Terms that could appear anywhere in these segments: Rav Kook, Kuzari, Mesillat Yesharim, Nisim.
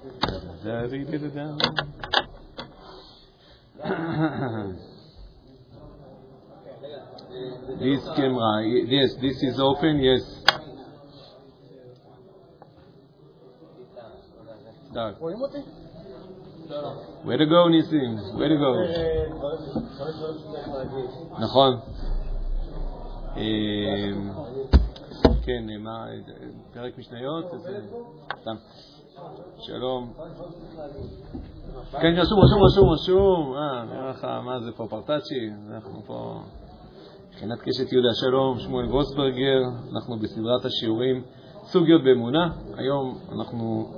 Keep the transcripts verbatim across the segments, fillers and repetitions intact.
This camera, yes, this is open, yes. Dark. Where to go, Nisim? Where to go? נכון. כן, מה, פרק משניות? סתם. שלום. כן, רשום, רשום, רשום, רשום. אה, נראה לך, מה זה פה, פרטאצ'י? אנחנו פה... מבחינת קשת יהודה שלום, שמואל גרוסברגר, אנחנו בסדרת השיעורים סוגיות באמונה. היום אנחנו...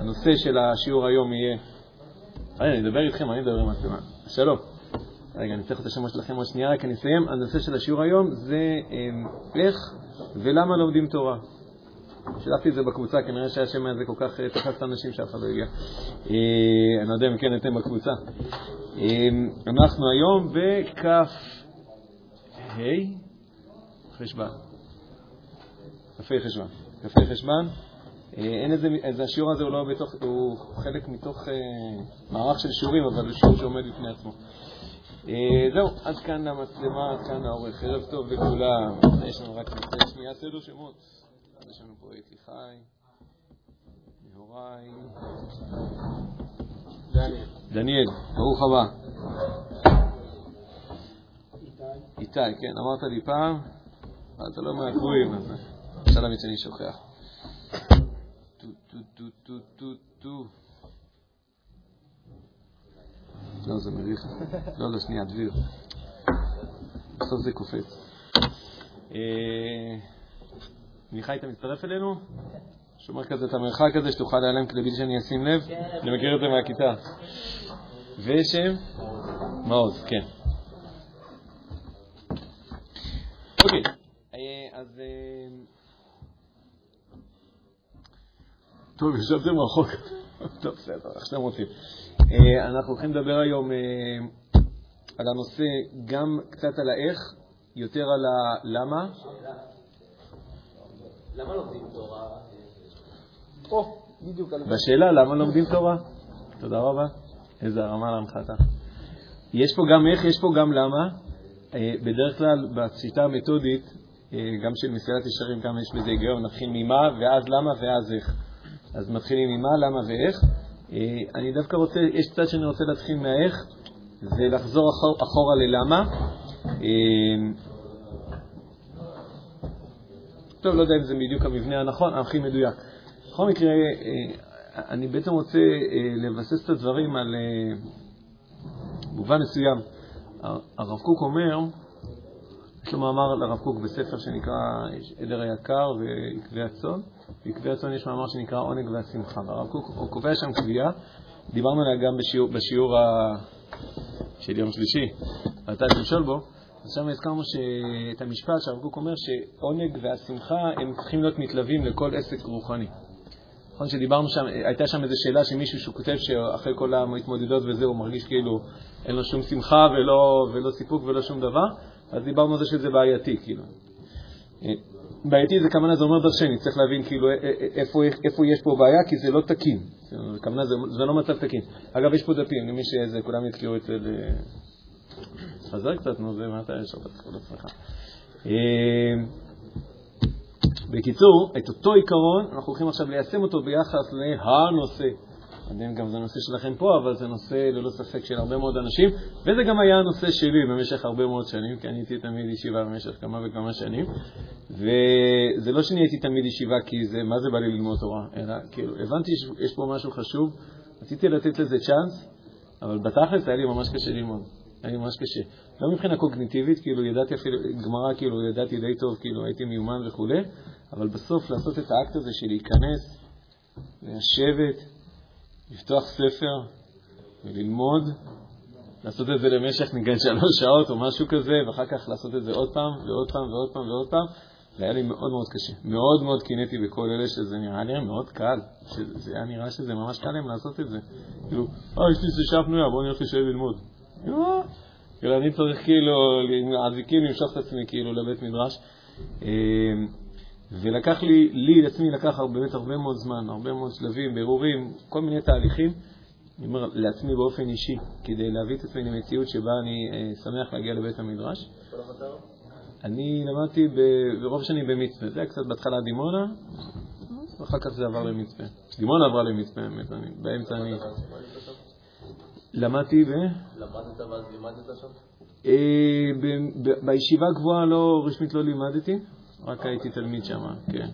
הנושא של השיעור היום יהיה... רגע, אני אדבר איתכם, אני אדבר עם עצמה. שלום. רגע, אני צריך את השם שלכם עוד שנייה, רק אני אסיים. הנושא של השיעור היום זה איך ולמה לומדים תורה. שלחתי את זה בקבוצה, כנראה שהשם הזה כל כך תחס לאנשים שאף אחד לא הגיע. אני יודע אם כן אתם בקבוצה. אנחנו היום בכף היי חשבן. כפי חשבן. כפי חשבן. אין איזה, אז השיעור הזה הוא לא בתוך, הוא חלק מתוך אה, מערך של שיעורים, אבל הוא שיעור שעומד בפני עצמו. אה, זהו, עד כאן המצלמה, עד כאן האורך. ערב טוב לכולם. יש לנו רק נושא שנייה, סדר שמות. יש לנו פה איתי חי, נהוראי, דניאל. דניאל, ברוך הבא. איתי. איתי, כן, אמרת לי פעם, אתה לא מהקבועים, אז שלום שאני שוכח. טו טו טו טו לא, זה מריח. לא, לא, שנייה, דביר. בסוף זה קופץ. מיכה, היית מצטרף אלינו? שומר כזה את המרחק הזה שתוכל להיעלם כדי בלי שאני אשים לב. אני מכיר את זה מהכיתה. ושם? מעוז, כן. אוקיי, אז... טוב, ישבתם רחוק. טוב, בסדר, איך שאתם רוצים. אנחנו הולכים לדבר היום על הנושא, גם קצת על האיך, יותר על הלמה. למה לומדים תורה? או, בדיוק. בשאלה, למה לומדים תורה? תודה רבה. איזה הרמה להנחתה. יש פה גם איך, יש פה גם למה. בדרך כלל, בשיטה המתודית, גם של מסילת ישרים, גם יש בזה היגיון, נתחיל ממה, ואז למה, ואז איך. אז מתחילים עם מה, למה ואיך. אני דווקא רוצה, יש צד שאני רוצה להתחיל מהאיך, זה לחזור אחור, אחורה ללמה. טוב, לא יודע אם זה בדיוק המבנה הנכון, הכי מדויק. בכל מקרה, אני בעצם רוצה לבסס את הדברים על מובן מסוים. הרב קוק אומר, יש לו מאמר לרב קוק בספר שנקרא עדר היקר ועקבי הצאן. בעקבי הצאן יש מאמר שנקרא עונג והשמחה. הרב קוק הוא קובע שם קביעה, דיברנו עליה גם בשיעור, בשיעור ה... של יום שלישי, אתה תמשול בו, אז שם הזכרנו שאת המשפט שהרב קוק אומר שעונג והשמחה הם צריכים להיות מתלווים לכל עסק רוחני. נכון שדיברנו שם, הייתה שם איזו שאלה שמישהו שכותב שאחרי כל המתמודדות וזה הוא מרגיש כאילו אין לו שום שמחה ולא, ולא סיפוק ולא שום דבר, אז דיברנו על זה שזה בעייתי, כאילו. בעייתי זה כמנה, זה אומר דרשני, צריך להבין כאילו איפה, איפה יש פה בעיה, כי זה לא תקין. כמנה, זה, זה לא מצב תקין. אגב, יש פה דפים, למי שזה, כולם יתקעו אצל... חזר קצת, נו, זה מה אתה יש הרבה תקעו לצלך. בקיצור, את אותו עיקרון, אנחנו הולכים עכשיו ליישם אותו ביחס להנושא. עדיין גם זה נושא שלכם פה, אבל זה נושא ללא ספק של הרבה מאוד אנשים, וזה גם היה הנושא שלי במשך הרבה מאוד שנים, כי אני הייתי תמיד ישיבה במשך כמה וכמה שנים, וזה לא שאני הייתי תמיד ישיבה כי זה, מה זה בא לי ללמוד תורה, אלא כאילו, הבנתי שיש פה משהו חשוב, רציתי לתת לזה צ'אנס, אבל בתכלס היה לי ממש קשה ללמוד, היה לי ממש קשה. לא מבחינה קוגניטיבית, כאילו ידעתי אפילו, גמרא כאילו ידעתי די טוב, כאילו הייתי מיומן וכולי, אבל בסוף לעשות את האקט הזה של להיכנס, לשבת, לפתוח ספר וללמוד, לעשות את זה למשך נגד שלוש שעות או משהו כזה, ואחר כך לעשות את זה עוד פעם ועוד פעם ועוד פעם ועוד פעם, היה לי מאוד מאוד קשה. מאוד מאוד קינאתי בכל אלה שזה נראה לי מאוד קל, שזה היה נראה שזה ממש קל להם לעשות את זה. כאילו, אה, יש לי שעה פנויה, בואו נלך לשבת ללמוד. כאילו, אני צריך כאילו, עם אזיקים למשוך את עצמי כאילו לבית מדרש. ולקח לי, לי עצמי לקח באמת הרבה מאוד זמן, הרבה מאוד שלבים, בירורים, כל מיני תהליכים, אני אומר לעצמי באופן אישי, כדי להביא את עצמי למציאות שבה אני אה, שמח להגיע לבית המדרש. אני למדתי ברוב שנים במצפה, זה היה קצת בהתחלה דימונה, ואחר כך זה עבר למצפה. דימונה עברה למצפה, באמת, אני, באמצע אני... למדתי ב... למדת ואז לימדת שם? אה, ב, ב, בישיבה גבוהה לא, רשמית לא לימדתי, רק הייתי תלמיד שם, כן.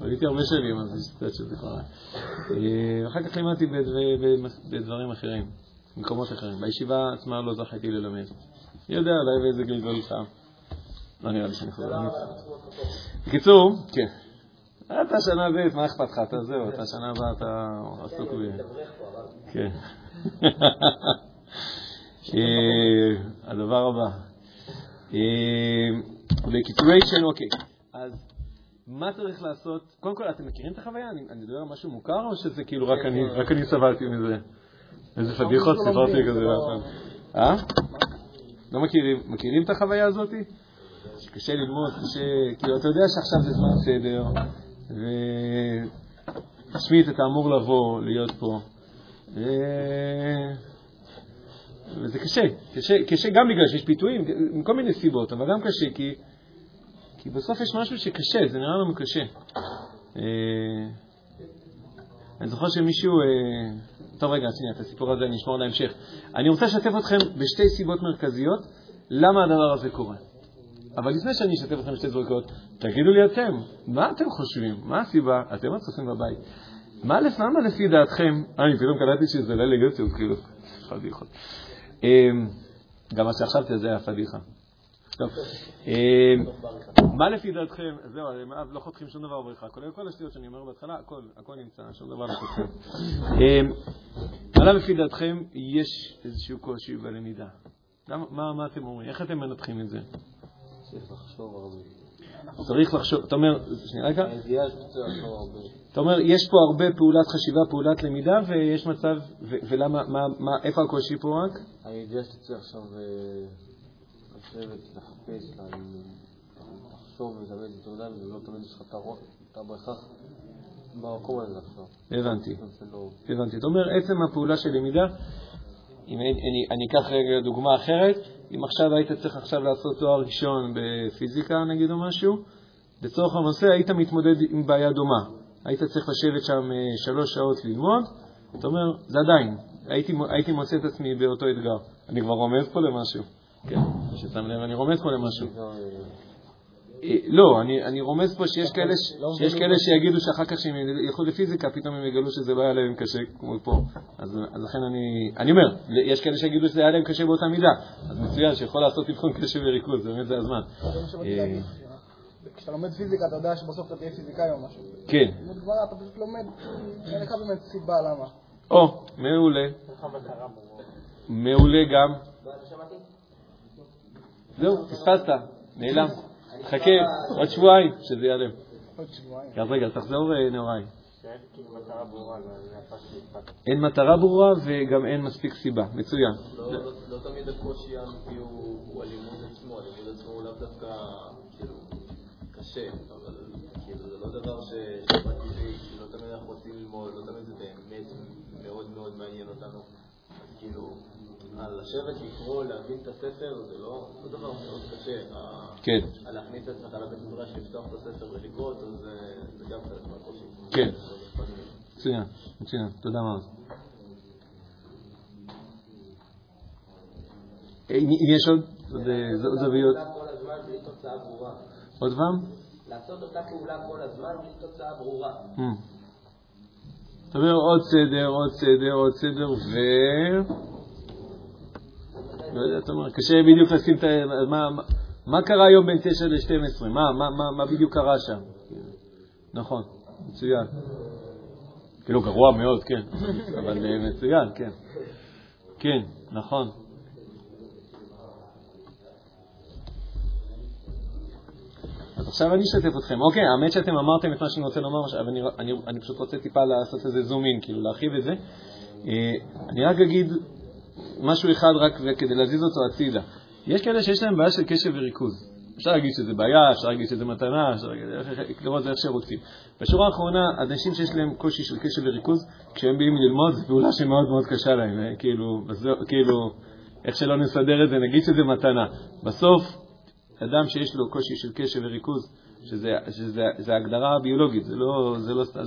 הייתי הרבה שנים, אז יש קצת שזה כבר... אחר כך לימדתי בדברים אחרים, במקומות אחרים. בישיבה עצמה לא זכיתי ללמד. יודע, עליי ואיזה גלגול איתם. לא נראה לי שאני חוזר. בקיצור, כן. אתה שנה ב', מה אכפת לך? אתה זהו, אתה שנה הבאה, אתה עסוק ב... כן. הדבר הבא. בקיצורישן, אוקיי. אז... מה צריך לעשות? קודם כל, אתם מכירים את החוויה? אני, אני מדבר על משהו מוכר, או שזה כאילו רק אני, רק אני סבלתי מזה? איזה פדיחות סבלתי כזה. אה? לא מכירים? מכירים את החוויה הזאת? שקשה ללמוד, כאילו, אתה יודע שעכשיו זה זמן סדר, ושמית, אתה אמור לבוא, להיות פה. וזה קשה. קשה, קשה גם בגלל שיש פיתויים, מכל מיני סיבות, אבל גם קשה, כי... כי בסוף יש משהו שקשה, זה נראה לנו קשה. אני זוכר שמישהו... טוב רגע, שנייה, את הסיפור הזה אני אשמור להמשך. אני רוצה לשתף אתכם בשתי סיבות מרכזיות, למה הדבר הזה קורה. אבל לפני שאני אשתף אתכם בשתי זרוקות, תגידו לי אתם, מה אתם חושבים? מה הסיבה? אתם הצופים בבית. מה למה לפי דעתכם? אני פתאום קלטתי שזה לא לגרציות, כאילו, פדיחות. גם מה שעכשיו זה היה פדיחה. טוב, מה לפי דעתכם, זהו, לא חותכים שום דבר בריחה, כל השטויות שאני אומר בהתחלה, הכל נמצא, שום דבר לא חותכים. מה לפי דעתכם, יש איזשהו קושי בלמידה? מה אתם אומרים? איך אתם מנתחים את זה? צריך לחשוב הרבה. צריך לחשוב, אתה אומר, שנייה רגע. אתה אומר, יש פה הרבה פעולת חשיבה, פעולת למידה, ויש מצב, ולמה, איפה הקושי פה רק? אני יודע שצריך עכשיו... לשבת, לחפש, לחשוב ולזבד את העולם, ולא תמיד יש לך תרות, אתה בהכרח במקום הזה עכשיו. הבנתי, הבנתי. זאת אומרת, עצם הפעולה של למידה, אם אני אקח רגע דוגמה אחרת, אם עכשיו היית צריך עכשיו לעשות תואר ראשון בפיזיקה, נגיד או משהו, לצורך הנושא היית מתמודד עם בעיה דומה. היית צריך לשבת שם שלוש שעות ללמוד, זאת אומרת, זה עדיין, הייתי מוצא את עצמי באותו אתגר. אני כבר רומז פה למשהו. כן, ששם לב, אני רומז פה למשהו. לא, אני רומז פה שיש כאלה שיגידו שאחר כך שהם ילכו לפיזיקה, פתאום הם יגלו שזה לא היה להם קשה כמו פה. אז לכן אני אומר, יש כאלה שיגידו שזה היה להם קשה באותה מידה. אז מצוין שיכול לעשות תבחון קשה וריכוז, באמת זה הזמן. כשאתה לומד פיזיקה, אתה יודע שבסוף אתה תהיה פיזיקאי או משהו. כן. אתה פשוט לומד, אין לך באמת סיבה למה. או, מעולה. מעולה גם. זהו, תספסת, נעלם. חכה, עוד שבועיים, שזה יעלם. עוד שבועיים. אז רגע, תחזור נאוריי. אין מטרה ברורה וגם אין מספיק סיבה. מצוין. לא תמיד הקושי האמיתי הוא הלימוד עצמו. הלימוד עצמו הוא לאו דווקא קשה, אבל זה לא דבר שבאתי שלא תמיד אנחנו רוצים ללמוד, לא תמיד זה באמת מאוד מאוד מעניין אותנו. אז כאילו... על לשבת, לקרוא, להבין את הספר, זה לא דבר מאוד קשה. כן. על להכניס את עצמך לבית מדרש, לפתוח את הספר ולקרוא אותו, זה גם חלק מהקושי. כן. מצוין, מצוין. תודה מאוד. יש עוד זוויות? עוד פעם? לעשות אותה פעולה כל הזמן בלי תוצאה ברורה. תדבר עוד סדר, עוד סדר, עוד סדר, ו... לא יודע, אתה אומר, קשה בדיוק לשים את ה... מה, מה, מה קרה היום בין תשע לשתים עשרה? מה, מה, מה, מה בדיוק קרה שם? נכון, מצוין. כאילו, גרוע מאוד, כן. אבל מצוין, כן. כן, נכון. אז עכשיו אני אשתף אתכם. אוקיי, האמת שאתם אמרתם את מה שאני רוצה לומר, אבל אני, אני, אני פשוט רוצה טיפה לעשות איזה זומין, כאילו, להרחיב את זה. אני רק אגיד... משהו אחד רק כדי להזיז אותו הצידה. יש כאלה שיש להם בעיה של קשב וריכוז. אפשר להגיד שזה בעיה, אפשר להגיד שזה מתנה, אפשר לראות זה איך שרוצים. בשורה האחרונה, אנשים שיש להם קושי של קשב וריכוז, כשהם באים ללמוד, זו פעולה שמאוד מאוד קשה להם. כאילו, איך שלא נסדר את זה, נגיד שזה מתנה. בסוף, אדם שיש לו קושי של קשב וריכוז, שזה הגדרה הביולוגית,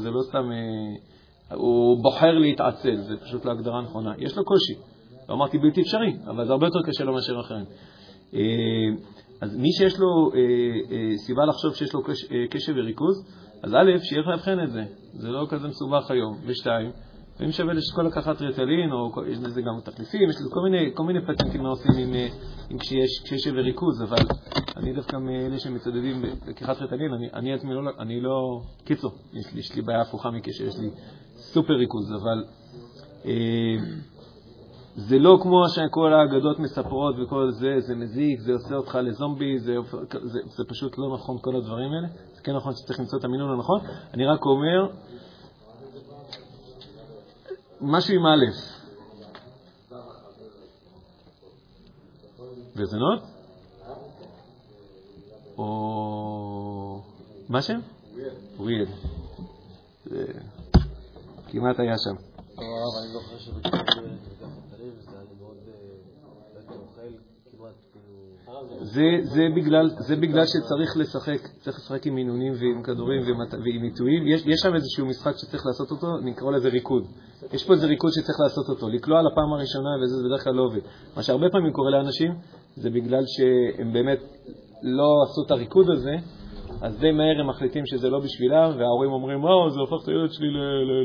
זה לא סתם, הוא בוחר להתעצל, זה פשוט לא הגדרה נכונה. יש לו קושי, לא אמרתי בלתי אפשרי, אבל זה הרבה יותר קשה לו מאשר אחרים. אז מי שיש לו אה, אה, סיבה לחשוב שיש לו קש, אה, קשב וריכוז, אז א', שייך להבחן את זה. זה לא כזה מסובך היום. ושתיים, ואם שווה לשקול לקחת ריטלין, או יש לזה גם תחליפים, יש לזה כל מיני, כל מיני פטנטים מה עושים עם, אה, עם כשיש קשב וריכוז, אבל אני דווקא מאלה שמצדדים לקחת ריטלין, אני, אני עצמי לא, אני לא... קיצור, יש לי, יש לי בעיה הפוכה מקשב, יש לי סופר ריכוז, אבל... אה, זה לא כמו שכל האגדות מספרות וכל זה, זה מזיק, זה עושה אותך לזומבי, זה, זה, זה פשוט לא נכון כל הדברים האלה. זה כן נכון שצריך למצוא את המינון הנכון. אני רק אומר, משהו עם א', וזנות? או... מה שם? וויאל. כמעט היה שם. אני לא חושב שבקרב... זה זה בגלל זה בגלל שצריך לשחק צריך לשחק עם מינונים ועם כדורים ועם עיתויים. יש יש שם איזשהו משחק שצריך לעשות אותו, נקרא לזה ריקוד. יש פה איזה ריקוד שצריך לעשות אותו, לקלוע על הפעם הראשונה, וזה בדרך כלל לא עובד. מה שהרבה פעמים קורה לאנשים זה בגלל שהם באמת לא עשו את הריקוד הזה, אז די מהר הם מחליטים שזה לא בשבילה, וההורים אומרים, וואו, זה הופך את הילד שלי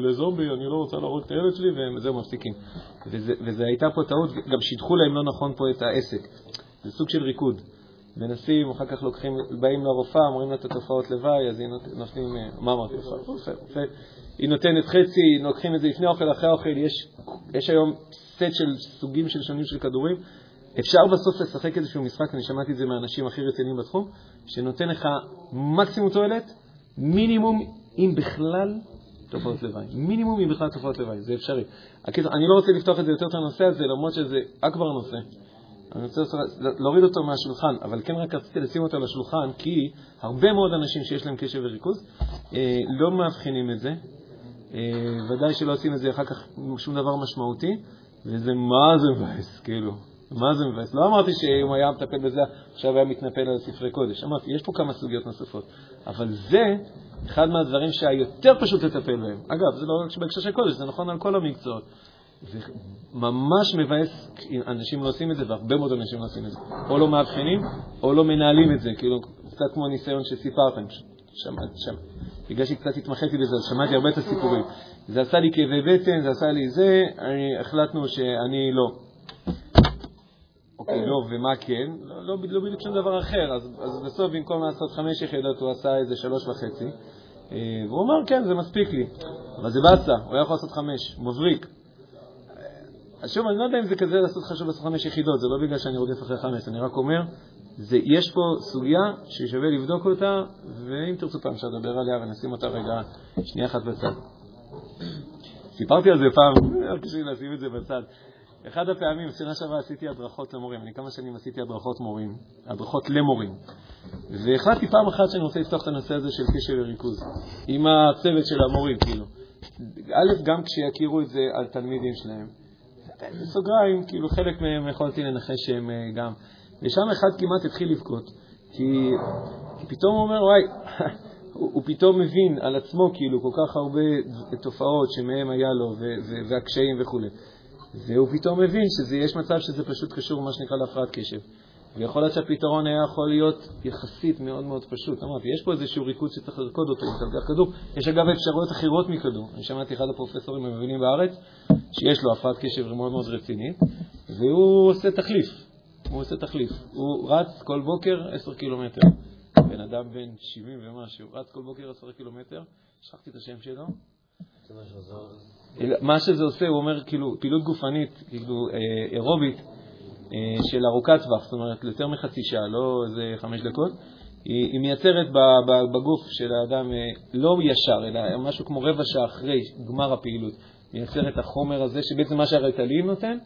לזומבי, אני לא רוצה להרוג את הילד שלי, וזהו, מפסיקים. וזה הייתה פה טעות, גם שידחו להם לא נכון פה את העסק. זה סוג של ריקוד. מנסים, אחר כך לוקחים, באים לרופאה, אומרים לה את התופעות לוואי, אז היא נותנים, מה אמרתי? היא נותנת חצי, לוקחים את זה לפני האוכל, אחרי האוכל, יש היום סט של סוגים של שונים של כדורים, אפשר בסוף לשחק איזשהו משחק, אני שמעתי את זה מהאנשים הכי רציניים בתחום, שנותן לך מקסימום תועלת, מינימום אם בכלל תופעות לוואי. מינימום אם בכלל תופעות לוואי, זה אפשרי. אני לא רוצה לפתוח את זה יותר את הנושא הזה, למרות שזה כבר נושא. אני רוצה להוריד אותו מהשולחן, אבל כן רק רציתי לשים אותו לשולחן, כי הרבה מאוד אנשים שיש להם קשב וריכוז לא מאבחנים את זה, ודאי שלא עושים את זה אחר כך שום דבר משמעותי, וזה מה זה וייס, כאילו. מה זה מבאס? לא אמרתי שאם היה מטפל בזה, עכשיו היה מתנפל על ספרי קודש. אמרתי, יש פה כמה סוגיות נוספות. אבל זה אחד מהדברים שהיותר פשוט לטפל בהם. אגב, זה לא רק בהקשר של קודש, זה נכון על כל המקצועות. זה ממש מבאס, אנשים לא עושים את זה, והרבה מאוד אנשים לא עושים את זה. או לא מאבחנים, או לא מנהלים את זה. כאילו, קצת כמו הניסיון שסיפרתם. שמעת, שמעת. בגלל שקצת התמחיתי בזה, אז שמעתי הרבה את הסיפורים. זה עשה לי כאבי בטן, זה עשה לי זה, החלטנו שאני לא. אוקיי, לא, ומה כן? לא בדיוק שום דבר אחר. אז בסוף, במקום לעשות חמש יחידות, הוא עשה איזה שלוש וחצי. והוא אמר, כן, זה מספיק לי. אבל זה בעצה, הוא היה יכול לעשות חמש. מבריק. שוב, אני לא יודע אם זה כזה לעשות חשוב לעשות חמש יחידות. זה לא בגלל שאני רודף אחרי חמש. אני רק אומר, יש פה סוגיה ששווה לבדוק אותה, ואם תרצו פעם שדבר עליה ונשים אותה רגע שנייה אחת בצד. סיפרתי על זה פעם, כשאי לשים את זה בצד. אחד הפעמים, שנה שעברה עשיתי הדרכות למורים. אני כמה שנים עשיתי הדרכות מורים, הדרכות למורים. והחלטתי פעם אחת שאני רוצה לפתוח את הנושא הזה של קשב וריכוז. עם הצוות של המורים, כאילו. א', גם כשיכירו את זה על תלמידים שלהם. בסוגריים, כאילו חלק מהם יכולתי לנחש שהם גם. ושם אחד כמעט התחיל לבכות. כי פתאום הוא אומר, וואי, הוא פתאום מבין על עצמו כאילו כל כך הרבה תופעות שמהם היה לו והקשיים וכו'. והוא פתאום מבין שיש מצב שזה פשוט קשור מה שנקרא להפרעת קשב. ויכול להיות שהפתרון היה יכול להיות יחסית מאוד מאוד פשוט. אמרתי, יש פה איזשהו ריקוד שצריך לרקוד אותו, לתלגח כדור. יש אגב אפשרויות אחרות מכדור. אני שמעתי אחד הפרופסורים המבינים בארץ שיש לו הפרעת קשב מאוד מאוד רצינית, והוא עושה תחליף. הוא עושה תחליף. הוא רץ כל בוקר עשרה קילומטר. בן אדם בן שבעים ומשהו. רץ כל בוקר עשרה קילומטר. שכחתי את השם שלו. מה שזה עושה, הוא אומר, כאילו, פעילות גופנית, כאילו, אירובית, של ארוכת טווח, זאת אומרת, יותר מחצי שעה, לא איזה חמש דקות, היא מייצרת בגוף של האדם, לא ישר, אלא משהו כמו רבע שעה אחרי גמר הפעילות, מייצרת החומר הזה, שבעצם מה שהריטלין נותן,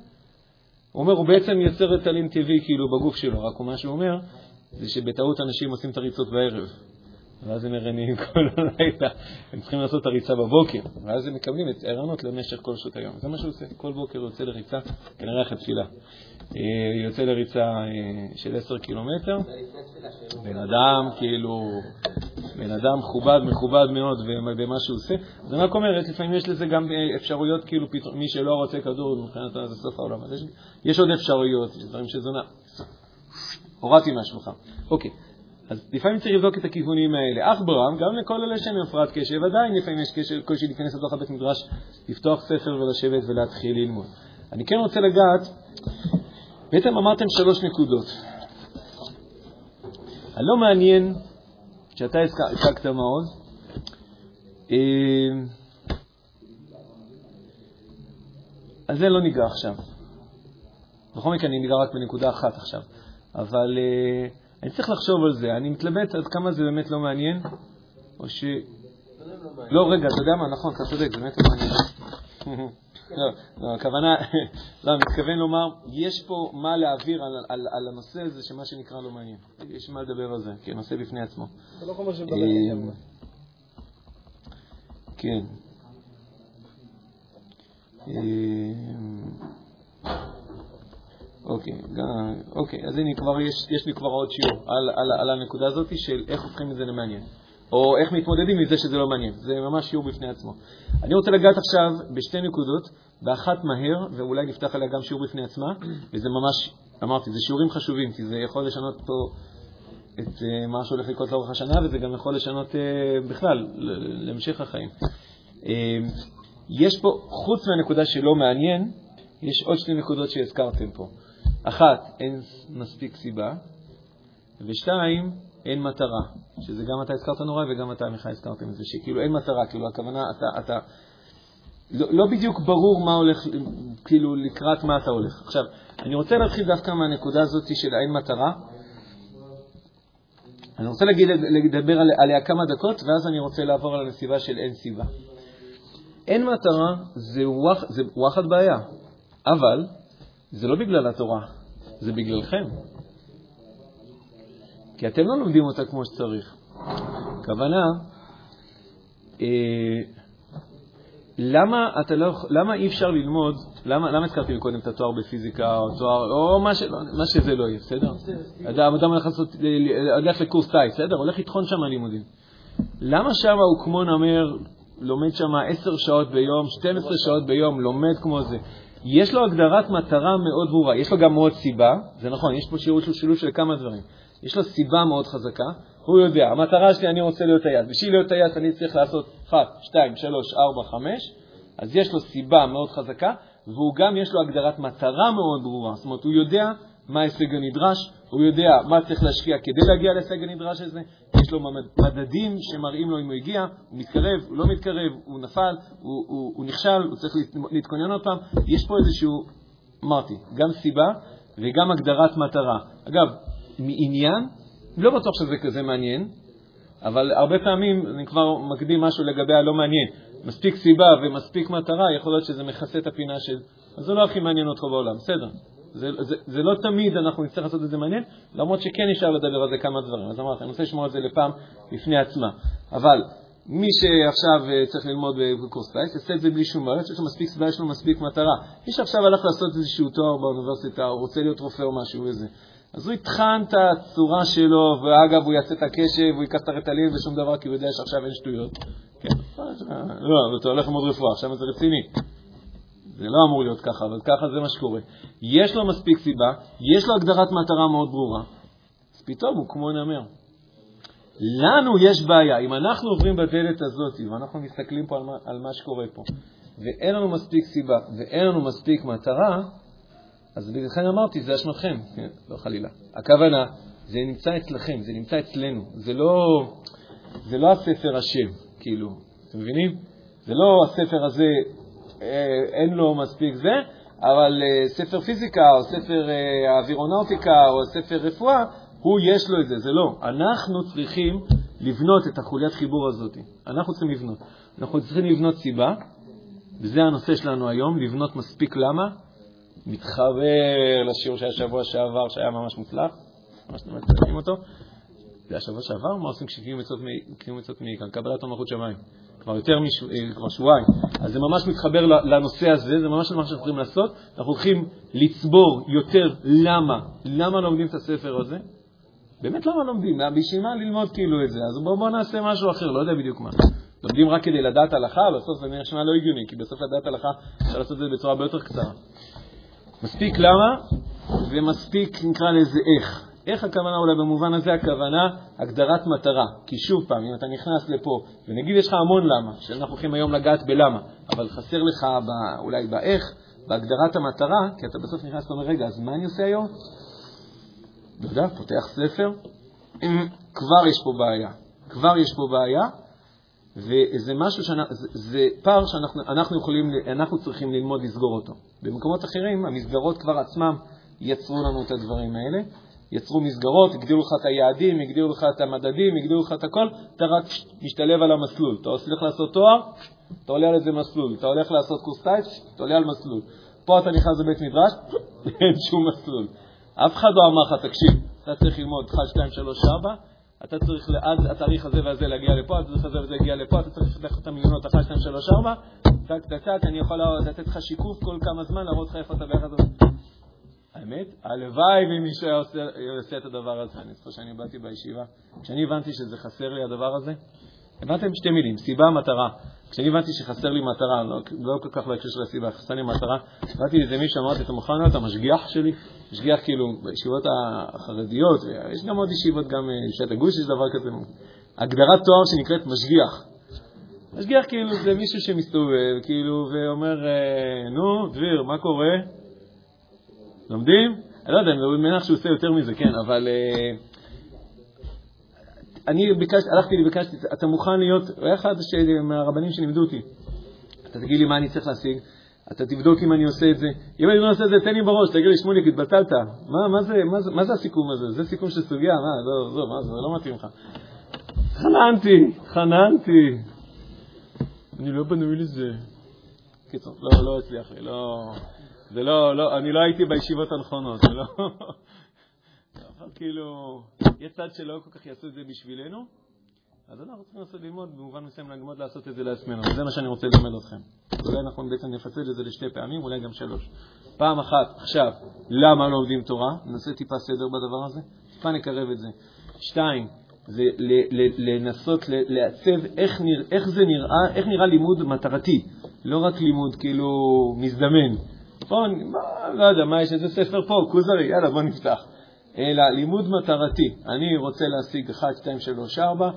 הוא אומר, הוא בעצם מייצר ריטלין טבעי, כאילו, בגוף שלו, רק מה שהוא אומר, זה שבטעות אנשים עושים את הריצות בערב, ואז הם הרעניים כל הלילה. הם צריכים לעשות את הריצה בבוקר, ואז הם מקבלים את הרענות למשך כל שעות היום. זה מה שהוא עושה, כל בוקר הוא יוצא לריצה, כנראה אחת תפילה. הוא יוצא לריצה של עשרה קילומטר. בן אדם, כאילו, בן אדם מכובד, מכובד מאוד במה שהוא עושה. אז אני רק אומרת, לפעמים יש לזה גם אפשרויות, כאילו מי שלא רוצה כדור, מבחינת זה סוף העולם. יש עוד אפשרויות, דברים שזונה. הורדתי מהשולחן. אוקיי. אז לפעמים צריך לבדוק את הכיוונים האלה. אך ברם, גם לכל אלה שהם הפרעת קשב, עדיין לפעמים יש קשב, כל שלהיכנס לתוך הבית מדרש, לפתוח ספר ולשבת ולהתחיל ללמוד. אני כן רוצה לגעת, בעצם אמרתם שלוש נקודות. הלא מעניין, שאתה הסקקת מאוד, אז זה לא ניגע עכשיו. בכל מקרה, אני ניגע רק בנקודה אחת עכשיו. אבל אני צריך לחשוב על זה. אני מתלבט עד כמה זה באמת לא מעניין, או ש... לא, רגע, אתה יודע מה? נכון, אתה צודק, זה באמת לא מעניין. לא, הכוונה... לא, אני מתכוון לומר, יש פה מה להעביר על הנושא הזה, שמה שנקרא לא מעניין. יש מה לדבר על זה, כן, נושא בפני עצמו. זה לא חומר שמדבר על זה. כן. אוקיי, אוקיי, אז הנה כבר יש, יש לי כבר עוד שיעור על, על, על הנקודה הזאת של איך הופכים את זה למעניין, או איך מתמודדים מזה שזה לא מעניין. זה ממש שיעור בפני עצמו. אני רוצה לגעת עכשיו בשתי נקודות, באחת מהר, ואולי נפתח עליה גם שיעור בפני עצמה, וזה ממש, אמרתי, זה שיעורים חשובים, כי זה יכול לשנות פה את uh, מה שהולך לקרות לאורך השנה, וזה גם יכול לשנות uh, בכלל, להמשך החיים. Uh, יש פה, חוץ מהנקודה שלא מעניין, יש עוד שתי נקודות שהזכרתם פה. אחת, אין מספיק סיבה, ושתיים, אין מטרה, שזה גם אתה הזכרת נורא וגם אתה מיכה הזכרתם את זה, שכאילו אין מטרה, כאילו הכוונה, אתה, אתה, לא, לא בדיוק ברור מה הולך, כאילו לקראת מה אתה הולך. עכשיו, אני רוצה להרחיב דווקא מהנקודה הזאת של אין מטרה, אני רוצה להגיד, לדבר על, עליה כמה דקות, ואז אני רוצה לעבור על הנסיבה של אין סיבה. אין מטרה, זה ווח, זה ווחד בעיה, אבל זה לא בגלל התורה, זה בגללכם. כי אתם לא לומדים אותה כמו שצריך. הכוונה, אה, למה, אתה לא, למה אי אפשר ללמוד, למה, למה הזכרתי קודם את התואר בפיזיקה, או תואר, או מה, שלא, מה שזה לא יהיה, בסדר? אדם, אדם הולך, לעשות, הולך לקורס טייס, בסדר? הולך לתחון שם הלימודים. למה שם הוא כמו נאמר, לומד שם עשר שעות ביום, שתים עשרה שעות ביום, לומד כמו זה? יש לו הגדרת מטרה מאוד ברורה, יש לו גם מאוד סיבה, זה נכון, יש פה שיעור של שילוב של כמה דברים. יש לו סיבה מאוד חזקה, הוא יודע, המטרה שלי אני רוצה להיות טייס, בשביל להיות טייס אני צריך לעשות אחת, שתיים, שלוש, ארבע, חמש, אז יש לו סיבה מאוד חזקה, והוא גם יש לו הגדרת מטרה מאוד ברורה, זאת אומרת הוא יודע מה ההישג הנדרש, הוא יודע מה צריך להשקיע כדי להגיע להישג הנדרש הזה, יש לו מדדים שמראים לו אם הוא הגיע, הוא מתקרב, הוא לא מתקרב, הוא נפל, הוא, הוא, הוא נכשל, הוא צריך להתכונן עוד פעם. יש פה איזשהו, אמרתי, גם סיבה וגם הגדרת מטרה. אגב, מעניין, לא בטוח שזה כזה מעניין, אבל הרבה פעמים אני כבר מקדים משהו לגבי הלא מעניין. מספיק סיבה ומספיק מטרה, יכול להיות שזה מכסה את הפינה של, אז זה לא הכי מעניין אותך בעולם, בסדר. זה, זה, זה לא תמיד אנחנו נצטרך לעשות את זה מעניין, למרות שכן נשאר לדבר על זה כמה דברים. אז אמרת, אני רוצה לשמוע את זה לפעם לפני עצמה. אבל מי שעכשיו צריך ללמוד בקורס טייס, יעשה את זה בלי שום בעיה, יש לו מספיק סיבה, יש לו מספיק מטרה. מי שעכשיו הלך לעשות איזשהו תואר באוניברסיטה, הוא רוצה להיות רופא או משהו איזה. אז הוא התחן את הצורה שלו, ואגב, הוא יעשה את הקשב, הוא ייקח את הרטלין ושום דבר, כי הוא יודע שעכשיו אין שטויות. כן, לא, אתה הולך ללמוד רפואה, עכשיו זה רציני. זה לא אמור להיות ככה, אבל ככה זה מה שקורה. יש לו מספיק סיבה, יש לו הגדרת מטרה מאוד ברורה, אז פתאום הוא כמו נאמר. לנו יש בעיה, אם אנחנו עוברים בדלת הזאת, ואנחנו מסתכלים פה על מה, על מה שקורה פה, ואין לנו מספיק סיבה, ואין לנו מספיק מטרה, אז בגללכם אמרתי, זה אשמתכם. לא חלילה. הכוונה, זה נמצא אצלכם, זה נמצא אצלנו. זה לא, זה לא הספר השם, כאילו. אתם מבינים? זה לא הספר הזה... אין לו מספיק זה, אבל ספר פיזיקה או ספר אווירונאוטיקה או ספר רפואה, הוא יש לו את זה, זה לא. אנחנו צריכים לבנות את החוליית חיבור הזאת. אנחנו צריכים לבנות. אנחנו צריכים לבנות סיבה, וזה הנושא שלנו היום, לבנות מספיק למה, מתחבר לשיעור שהיה שבוע שעבר, שהיה ממש מוצלח, מה שאתם מצטעים אותו, זה השבוע שעבר, מה עושים כשקיום מצוות מעיקר? קבלת מלכות שמיים. כבר יותר משבועיים. אז זה ממש מתחבר לנושא הזה, זה ממש מה שאנחנו צריכים לעשות. אנחנו הולכים לצבור יותר למה. למה לומדים את הספר הזה? באמת למה לומדים? בשביל מה ללמוד כאילו את זה? אז בואו בוא נעשה משהו אחר, לא יודע בדיוק מה. לומדים רק כדי לדעת הלכה, בסוף זה נשמע לא הגיוני, כי בסוף לדעת הלכה אפשר לעשות את זה בצורה ביותר קצרה. מספיק למה, ומספיק נקרא לזה איך. איך הכוונה? אולי במובן הזה הכוונה הגדרת מטרה. כי שוב פעם, אם אתה נכנס לפה, ונגיד יש לך המון למה, שאנחנו הולכים היום לגעת בלמה, אבל חסר לך בא, אולי באיך, בהגדרת המטרה, כי אתה בסוף נכנס ואומר, רגע, אז מה אני עושה היום? בגלל, פותח ספר, כבר יש פה בעיה. כבר יש פה בעיה, וזה משהו שאנחנו, זה, זה פער שאנחנו אנחנו יכולים, אנחנו צריכים ללמוד לסגור אותו. במקומות אחרים, המסגרות כבר עצמם יצרו לנו את הדברים האלה, יצרו מסגרות, הגדירו לך את היעדים, הגדירו לך את המדדים, הגדירו לך את הכל, אתה רק משתלב על המסלול. אתה הולך לעשות תואר, אתה עולה על איזה מסלול. אתה הולך לעשות קורס טייץ', אתה עולה על מסלול. פה אתה נכנס לבית מדרש, אין שום מסלול. אף אחד לא אמר לך, תקשיב, אתה צריך ללמוד אחת, שתיים, שלוש, ארבע, אתה צריך לעד התאריך הזה והזה להגיע לפה, אתה צריך לזה וזה להגיע לפה, אתה צריך לדחת את המיונות אחת, שתיים, שלוש, ארבע, תק, תק, תק, אני יכול לתת לך שיקוף כל כמה זמן, להראות לך איפה אתה ביחד. האמת, הלוואי ואם מישהו היה עושה, עושה את הדבר הזה. אני זוכר שאני באתי בישיבה. כשאני הבנתי שזה חסר לי הדבר הזה, הבנתם שתי מילים, סיבה, מטרה. כשאני הבנתי שחסר לי מטרה, לא, לא כל כך להקשש לסיבה, חסר לי מטרה, הבנתי לזה מישהו, אמרתי, אתה מוכן להיות המשגיח שלי? משגיח כאילו בישיבות החרדיות, יש גם עוד ישיבות, גם שעת הגוש, יש דבר כזה. הגדרת תואר שנקראת משגיח. משגיח כאילו זה מישהו שמסתובב, כאילו, ואומר, נו, דביר, מה קורה? לומדים? אני לא יודע, אני מניח שהוא עושה יותר מזה, כן, אבל אני הלכתי לי, ביקשתי, אתה מוכן להיות, או אחד מהרבנים שלימדו אותי, אתה תגיד לי מה אני צריך להשיג, אתה תבדוק אם אני עושה את זה, אם אני לא עושה את זה, תן לי בראש, תגיד לי, שמוליק, התבטלת, מה זה הסיכום הזה? זה סיכום של סוגיה, מה זה? לא מתאים לך. חננתי, חננתי. אני לא בנוי לזה. קיצור, לא הצליח לי, לא... זה לא, לא, אני לא הייתי בישיבות הנכונות, זה לא, אבל כאילו, יש צד שלא כל כך יעשו את זה בשבילנו, אז אנחנו צריכים לעשות ללמוד, במובן מסוים להגמוד לעשות את זה לעצמנו, זה מה שאני רוצה ללמד אתכם. אולי אנחנו בעצם נפצל את זה לשתי פעמים, אולי גם שלוש. פעם אחת, עכשיו, למה לא עובדים תורה? נעשה טיפה סדר בדבר הזה, טיפה נקרב את זה. שתיים, זה לנסות לעצב איך, נרא, איך זה נראה, איך נראה לימוד מטרתי, לא רק לימוד כאילו מזדמן. פה, לא יודע, מה יש איזה ספר פה, קוזרי, יאללה, בוא נפתח. אלא, לימוד מטרתי. אני רוצה להשיג אחת, שתיים, שלוש, ארבע,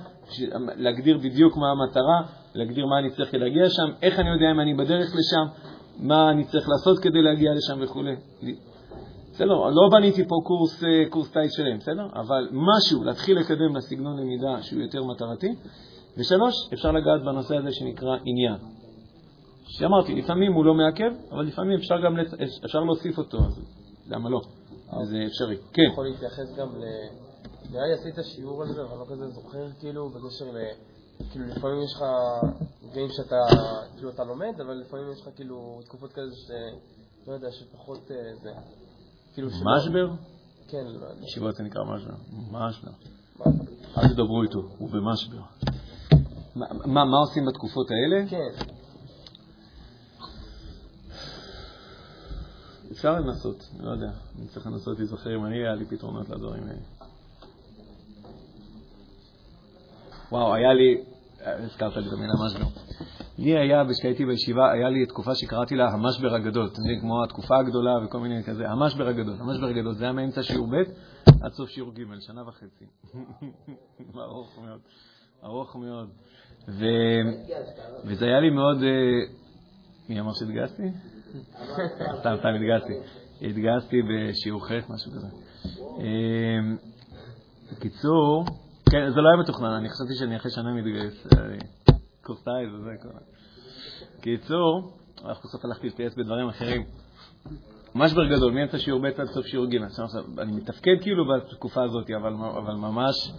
להגדיר בדיוק מה המטרה, להגדיר מה אני צריך להגיע שם, איך אני יודע אם אני בדרך לשם, מה אני צריך לעשות כדי להגיע לשם וכו'. בסדר, לא בניתי פה קורס, קורס טייט שלם, בסדר? אבל משהו, להתחיל לקדם לסגנון למידה שהוא יותר מטרתי. ושלוש, אפשר לגעת בנושא הזה שנקרא עניין. שאמרתי, לפעמים הוא לא מעכב, אבל לפעמים אפשר גם לצ... אפשר להוסיף אותו, אז למה לא? אז זה אפשרי. כן. יכול להתייחס גם ל... נראה לי עשית שיעור על זה, אבל לא כזה זוכר, כאילו, בקשר ל... כאילו, לפעמים יש לך גאים שאתה, כאילו, אתה לומד, אבל לפעמים יש לך, כאילו, תקופות כזה ש... לא יודע, שפחות זה... כאילו... משבר? כן, לא יודע. ישיבות זה נקרא משבר. משבר. אז תדברו איתו, הוא במשבר. מה, מה עושים בתקופות האלה? כן. אפשר לנסות, לא יודע, אני צריך לנסות להיזכר אם אני היה לי פתרונות לדברים האלה. וואו, היה לי, הזכרת לי במילה משבר. לי היה, כשהייתי בישיבה, היה לי תקופה שקראתי לה המשבר הגדול, אתם יודעים, כמו התקופה הגדולה וכל מיני כזה, המשבר הגדול, המשבר הגדול, זה היה מאמצע שיעור ב' עד סוף שיעור ג', שנה וחצי. ארוך מאוד, ארוך מאוד. וזה היה לי מאוד, מי אמר שהתגייסתי? סתם, סתם, התגייסתי. התגייסתי בשיעור ח' משהו כזה. בקיצור, כן, זה לא היה מתוכנן, אני חשבתי שאני אחרי שנה מתגייס. קורסאי, זה כל כך. בקיצור, אנחנו סוף הלכתי להתגייס בדברים אחרים. משבר גדול, מאמצע שיעור ב' עד סוף שיעור ג'. אני מתפקד כאילו בתקופה הזאת, אבל ממש...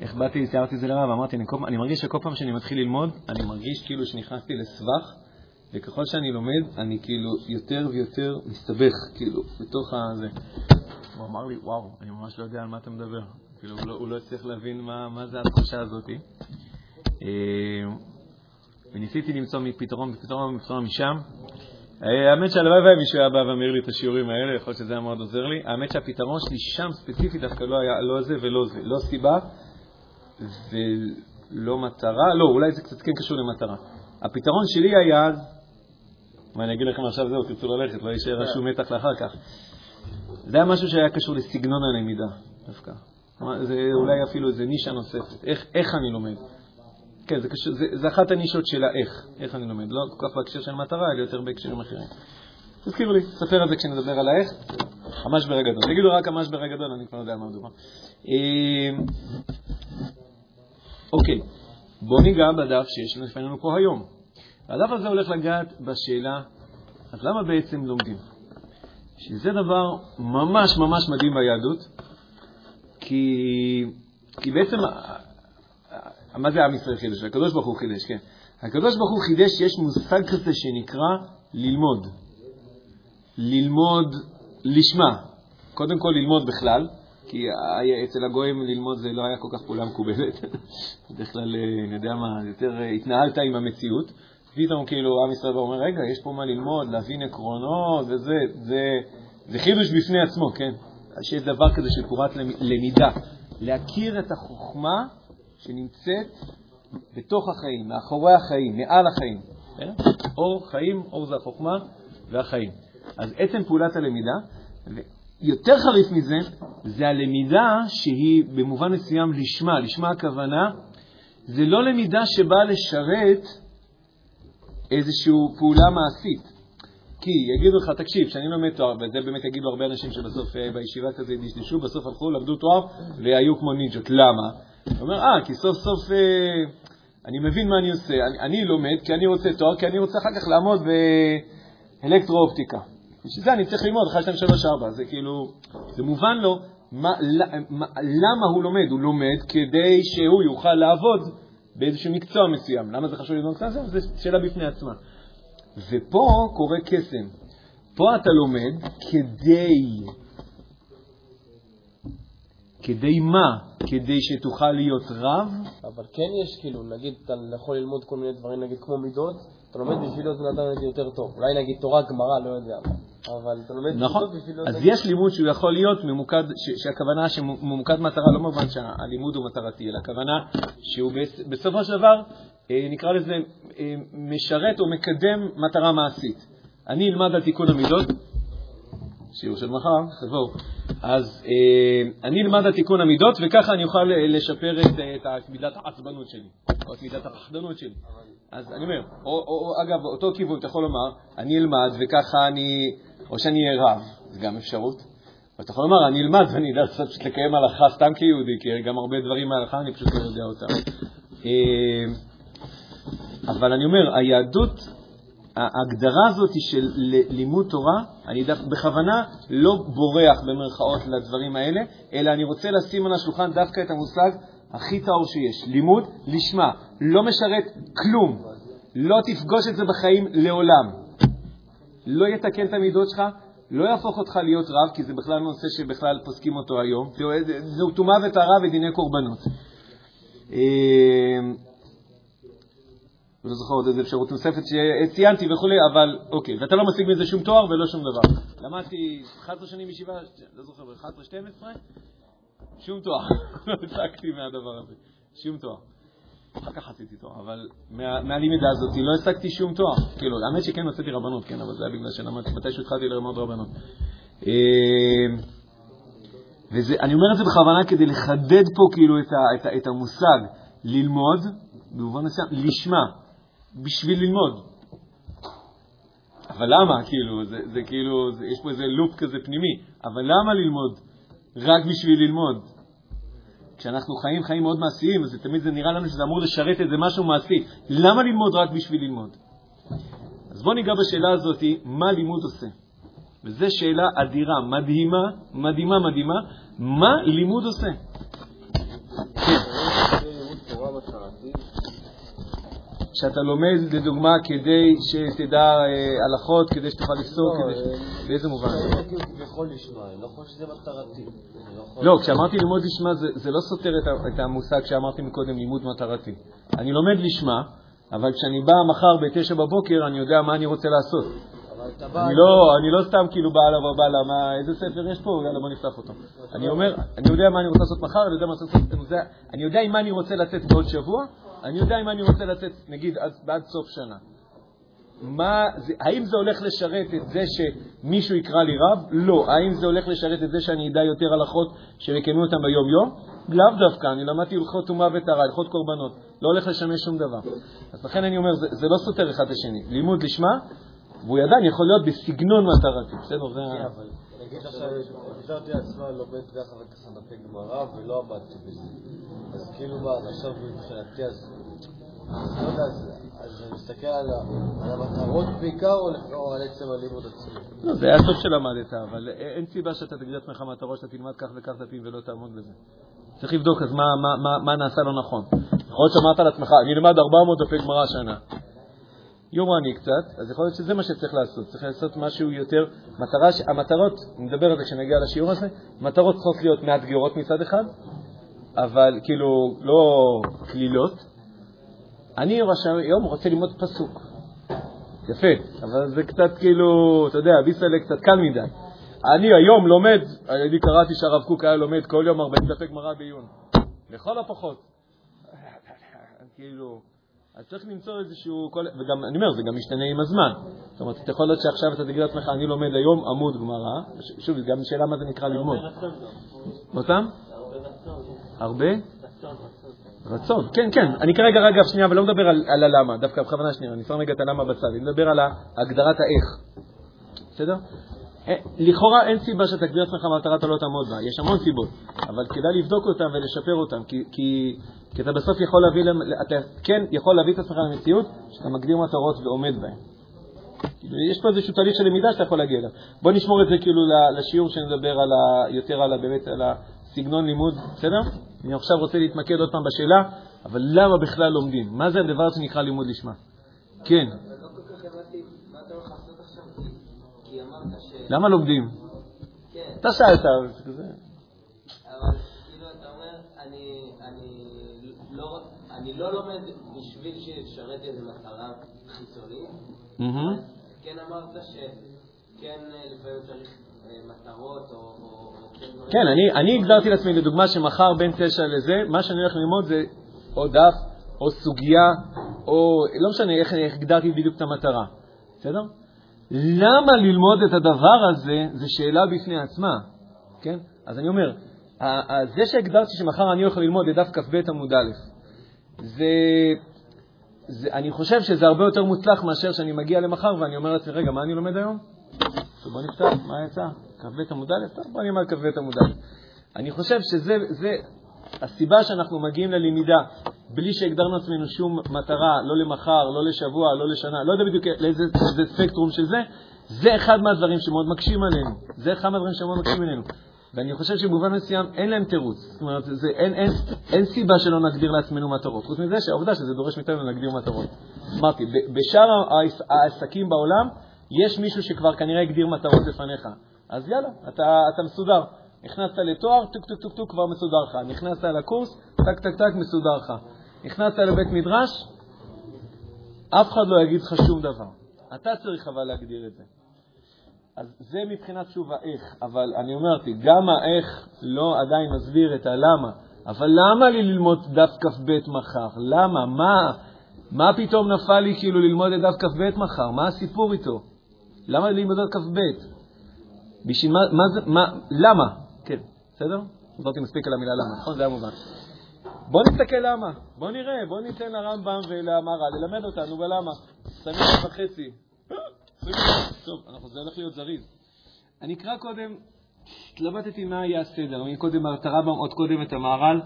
איך באתי, תיארתי את זה לרב, אמרתי, אני מרגיש שכל פעם שאני מתחיל ללמוד, אני מרגיש כאילו שנכנסתי לסבך, וככל שאני לומד, אני כאילו יותר ויותר מסתבך, כאילו, בתוך הזה. הוא אמר לי, וואו, אני ממש לא יודע על מה אתה מדבר. כאילו, הוא לא, הוא לא צריך להבין מה, מה זה התחושה הזאת. וניסיתי למצוא מפתרון, מפתרון, מפתרון משם. האמת שהלוואי והיה מישהו היה בא ואמר לי את השיעורים האלה, יכול שזה היה מאוד עוזר לי. האמת שהפתרון שלי שם ספציפית דווקא לא היה, לא זה ולא זה. לא סיבה ולא מטרה. לא, אולי זה קצת כן קשור למטרה. הפתרון שלי היה, מה אני אגיד לכם עכשיו זהו, תרצו ללכת, לא יישאר רשום מתח לאחר כך. זה היה משהו שהיה קשור לסגנון הלמידה דווקא. זה אולי אפילו איזה נישה נוספת. איך, איך אני לומד? כן, זה, קשור, זה, זה אחת הנישות של האיך, איך אני לומד. לא כל כך בהקשר של מטרה, אלא יותר בהקשרים אחרים. תזכירו לי, ספר על זה כשנדבר על האיך. ממש ברגע גדול. תגידו רק ממש ברגע גדול, אני כבר יודע מה מדובר. אוקיי, בואו ניגע בדף שיש לפנינו פה היום. הדף הזה הולך לגעת בשאלה, אז למה בעצם לומדים? שזה דבר ממש ממש מדהים ביהדות, כי, כי בעצם... מה זה עם ישראל חידש? הקדוש ברוך הוא חידש, כן. הקדוש ברוך הוא חידש שיש מושג כזה שנקרא ללמוד. ללמוד לשמה. קודם כל ללמוד בכלל, כי אצל הגויים ללמוד זה לא היה כל כך פעולה מקובלת. בדרך כלל, אני יודע מה, יותר התנהלת עם המציאות. פתאום כאילו עם ישראל אומר, רגע, יש פה מה ללמוד, להבין עקרונות, וזה, זה, זה חידוש בפני עצמו, כן. שיש דבר כזה של תורת למידה. להכיר את החוכמה, שנמצאת בתוך החיים, מאחורי החיים, מעל החיים. אור חיים, אור זה החוכמה והחיים. אז עצם פעולת הלמידה, ויותר חריף מזה, זה הלמידה שהיא במובן מסוים לשמה, לשמה הכוונה, זה לא למידה שבאה לשרת איזושהי פעולה מעשית. כי יגידו לך, תקשיב, שאני לומד תואר, וזה באמת יגידו הרבה אנשים שבסוף בישיבה כזה ידשדשו, בסוף הלכו, למדו תואר, והיו כמו נינג'ות. למה? הוא אומר, אה, כי סוף סוף אה, אני מבין מה אני עושה. אני, אני לומד כי אני רוצה תואר, כי אני רוצה אחר כך לעמוד באלקטרואופטיקה. שזה אני צריך ללמוד, אחת, שתיים, שלוש, ארבע. זה כאילו, זה מובן לו מה, מה, למה הוא לומד. הוא לומד כדי שהוא יוכל לעבוד באיזשהו מקצוע מסוים. למה זה חשוב לדעת זה? זה שאלה בפני עצמה. ופה קורה קסם. פה אתה לומד כדי... כדי מה? כדי שתוכל להיות רב? אבל כן יש כאילו, נגיד, אתה יכול ללמוד כל מיני דברים, נגיד, כמו מידות, אתה לומד בשביל להיות בן אדם יותר טוב. אולי נגיד תורה, גמרא, לא יודע. אבל אתה לומד נכון. בשביל להיות... אז נגיד... יש לימוד שהוא יכול להיות ממוקד, ש- שהכוונה שממוקד מטרה, לא מובן שהלימוד הוא מטרתי, אלא הכוונה שהוא בסופו של דבר, נקרא לזה, משרת או מקדם מטרה מעשית. אני אלמד על תיקון המידות, שיעור של מחר, תבואו. אז אה, אני אלמד את תיקון המידות, וככה אני אוכל לשפר את, את מידת העצבנות שלי, או את מידת הפחדנות שלי. אז אני אומר, או, או, או, אגב, אותו כיוון, אתה יכול לומר, אני אלמד וככה אני, או שאני אהיה רב, זה גם אפשרות. אתה יכול לומר, אני אלמד ואני יודע פשוט לקיים הלכה סתם כיהודי, כי גם הרבה דברים מההלכה אני פשוט לא יודע אותם. אה, אבל אני אומר, היהדות... ההגדרה הזאת של לימוד תורה, אני דווקא בכוונה לא בורח במרכאות לדברים האלה, אלא אני רוצה לשים על השולחן דווקא את המושג הכי טהור שיש. לימוד לשמה, לא משרת כלום, לא תפגוש את זה בחיים לעולם. לא יתקן את המידות שלך, לא יהפוך אותך להיות רב, כי זה בכלל נושא שבכלל פוסקים אותו היום. זהו טומאה וטהרה ודיני קורבנות. לא זוכר עוד איזו אפשרות נוספת שציינתי וכולי, אבל אוקיי, ואתה לא משיג מזה שום תואר ולא שום דבר. למדתי אחת עשרה שנים ישיבה, לא זוכר, אחת עשרה שתים עשרה, שום תואר. לא הסקתי מהדבר הזה, שום תואר. אחר כך עשיתי תואר, אבל מהלימדה הזאת לא הסקתי שום תואר. כאילו, האמת שכן עשיתי רבנות, כן, אבל זה היה בגלל שלמדתי, מתי שהתחלתי ללמוד רבנות. ואני אומר את זה בכוונה כדי לחדד פה כאילו את המושג ללמוד, במובן מסוים, לשמה. בשביל ללמוד. אבל למה? כאילו, זה, זה כאילו, זה, יש פה איזה לופ כזה פנימי. אבל למה ללמוד? רק בשביל ללמוד. כשאנחנו חיים, חיים מאוד מעשיים, אז תמיד זה נראה לנו שזה אמור לשרת את זה משהו מעשי. למה ללמוד רק בשביל ללמוד? אז בוא ניגע בשאלה הזאת, מה לימוד עושה? וזו שאלה אדירה, מדהימה, מדהימה, מדהימה. מה לימוד עושה? כן. שאתה לומד לדוגמה כדי שתדע הלכות, כדי שתוכל לפסוק, באיזה מובן? אני יכול לשמוע, אני לא חושב שזה מטרתי. לא, כשאמרתי ללמוד לשמוע זה לא סותר את המושג שאמרתי מקודם, לימוד מטרתי. אני לומד לשמוע, אבל כשאני בא מחר בתשע בבוקר אני יודע מה אני רוצה לעשות. אני לא סתם כאילו בעלה ובעלה, איזה ספר יש פה, יאללה בוא נפתח אותו. אני אומר, אני יודע מה אני רוצה לעשות מחר, אני יודע מה אני רוצה לצאת בעוד שבוע, אני יודע אם אני רוצה לצאת, נגיד, בעד סוף שנה. מה זה, האם זה הולך לשרת את זה שמישהו יקרא לי רב? לא. האם זה הולך לשרת את זה שאני אדע יותר הלכות שמקיימים אותן ביום יום? לאו דווקא. אני למדתי הלכות טומאה וטהרה, הלכות קורבנות. לא הולך לשמש שום דבר. אז לכן אני אומר, זה, זה לא סותר אחד לשני. לימוד לשמה, והוא ידע, אני יכול להיות בסגנון מטרתי. בסדר, זה... נגיד עכשיו, הגדרתי עצמה לומד דרך אחר כך סנפי גמרא ולא עמדתי בזה. אז כאילו מה, עכשיו מבחינתי אז... לא יודע, אז אני מסתכל על המטרות בעיקר או על עצם הלימוד עצמי? לא, זה היה סוף שלמדת, אבל אין סיבה שאתה תגדיר עצמך מטרות, שאתה תלמד כך וכך דפים ולא תעמוד בזה. צריך לבדוק אז מה נעשה לא נכון. יכול להיות שאמרת על עצמך, אני למד ארבע מאות דפי גמרא השנה. יומרני קצת, אז יכול להיות שזה מה שצריך לעשות. צריך לעשות משהו יותר, מטרה, המטרות, נדבר על זה כשנגיע לשיעור הזה, מטרות צריכות להיות מעט גאורות מצד אחד, אבל כאילו לא כלילות. אני היום רוצה ללמוד פסוק. יפה, אבל זה קצת כאילו, אתה יודע, ביסלה קצת קל מדי. אני היום לומד, אני קראתי שהרב קוק היה לומד כל יום ארבעים דפי גמרא בעיון. לכל הפחות. כאילו... אז צריך למצוא איזשהו... וגם, אני אומר, זה גם משתנה עם הזמן. זאת אומרת, אתה יכול להיות שעכשיו אתה תגיד לעצמך, אני לומד היום עמוד גמרא. שוב, גם שאלה מה זה נקרא ללמוד. אותם? הרבה? רצון. כן, כן. אני כרגע רגע שנייה, ולא מדבר על הלמה. דווקא בכוונה שנייה, אני שם רגע את הלמה בצד. אני מדבר על הגדרת האיך. בסדר? לכאורה אין סיבה שתגדיר עצמך מטרה אתה לא תעמוד בה. יש המון סיבות, אבל כדאי לבדוק אותם ולשפר אותם, כי, כי, כי אתה בסוף יכול להביא, אתה כן יכול להביא את עצמך למציאות שאתה מגדיר מטרות ועומד בהן. יש פה איזשהו תהליך של למידה שאתה יכול להגיע אליו. בוא נשמור את זה כאילו לשיעור שנדבר על ה, יותר על, ה, באמת, על הסגנון לימוד, בסדר? אני עכשיו רוצה להתמקד עוד פעם בשאלה, אבל למה בכלל לומדים? מה זה הדבר שנקרא לימוד לשמה? כן. למה לומדים? כן. אתה שאלת על זה כזה. אבל כאילו אתה אומר, אני לא לומד בשביל ששרת איזה מטרה חיצונית. כן אמרת שכן לפעמים צריך מטרות או... כן, אני הגדרתי לעצמי לדוגמה שמחר בין תשע לזה, מה שאני הולך ללמוד זה או דף, או סוגיה, או... לא משנה איך הגדרתי בדיוק את המטרה. בסדר? למה ללמוד את הדבר הזה, זה שאלה בפני עצמה. כן? אז אני אומר, זה שהגדרתי שמחר אני הולך ללמוד את דף כ"ב עמוד א', זה, זה, אני חושב שזה הרבה יותר מוצלח מאשר שאני מגיע למחר ואני אומר לעצמי, רגע, מה אני לומד היום? בוא נפתח, מה יצא? כ"ב עמוד א'? טוב, בוא נלמד כ"ב עמוד א'. אני חושב שזה זה הסיבה שאנחנו מגיעים ללמידה, בלי שהגדרנו עצמנו שום מטרה, לא למחר, לא לשבוע, לא לשנה, לא יודע בדיוק לאיזה ספקטרום של זה, זה אחד מהדברים שמאוד מקשים עלינו. זה אחד מהדברים שמאוד מקשים עלינו. ואני חושב שבמובן מסוים אין להם תירוץ. זאת אומרת, זה, אין, אין, אין סיבה שלא נגדיר לעצמנו מטרות. חוץ מזה שהעובדה שזה דורש מאיתנו להגדיר מטרות. אמרתי, בשאר העסקים בעולם, יש מישהו שכבר כנראה הגדיר מטרות לפניך. אז יאללה, אתה, אתה מסודר. נכנסת לתואר, טוק טוק טוק טוק, כבר מסודר לך. נכנסת לקורס, טק טק טק, מסודר לך. נכנסת לבית מדרש, אף אחד לא יגיד לך שום דבר. אתה צריך אבל להגדיר את זה. אז זה מבחינת שוב האיך, אבל אני אומרתי, גם האיך לא עדיין מסביר את הלמה. אבל למה לי ללמוד דף כ"ב מחר? למה? מה? מה פתאום נפל לי כאילו ללמוד את דף כ"ב מחר? מה הסיפור איתו? למה ללמוד דף כ"ב? בשביל מה, מה זה, מה, למה? כן, בסדר? עזרתי מספיק על המילה למה, נכון? זה היה מובן. בוא נסתכל למה, בוא נראה, בוא ניתן לרמב"ם ולמהר"ל, ללמד אותנו בלמה. שמים את וחצי. טוב, אנחנו זה הולך להיות זריז. אני אקרא קודם, התלבטתי מה יהיה הסדר. אני קודם את הרמב"ם, עוד קודם את המהר"ל.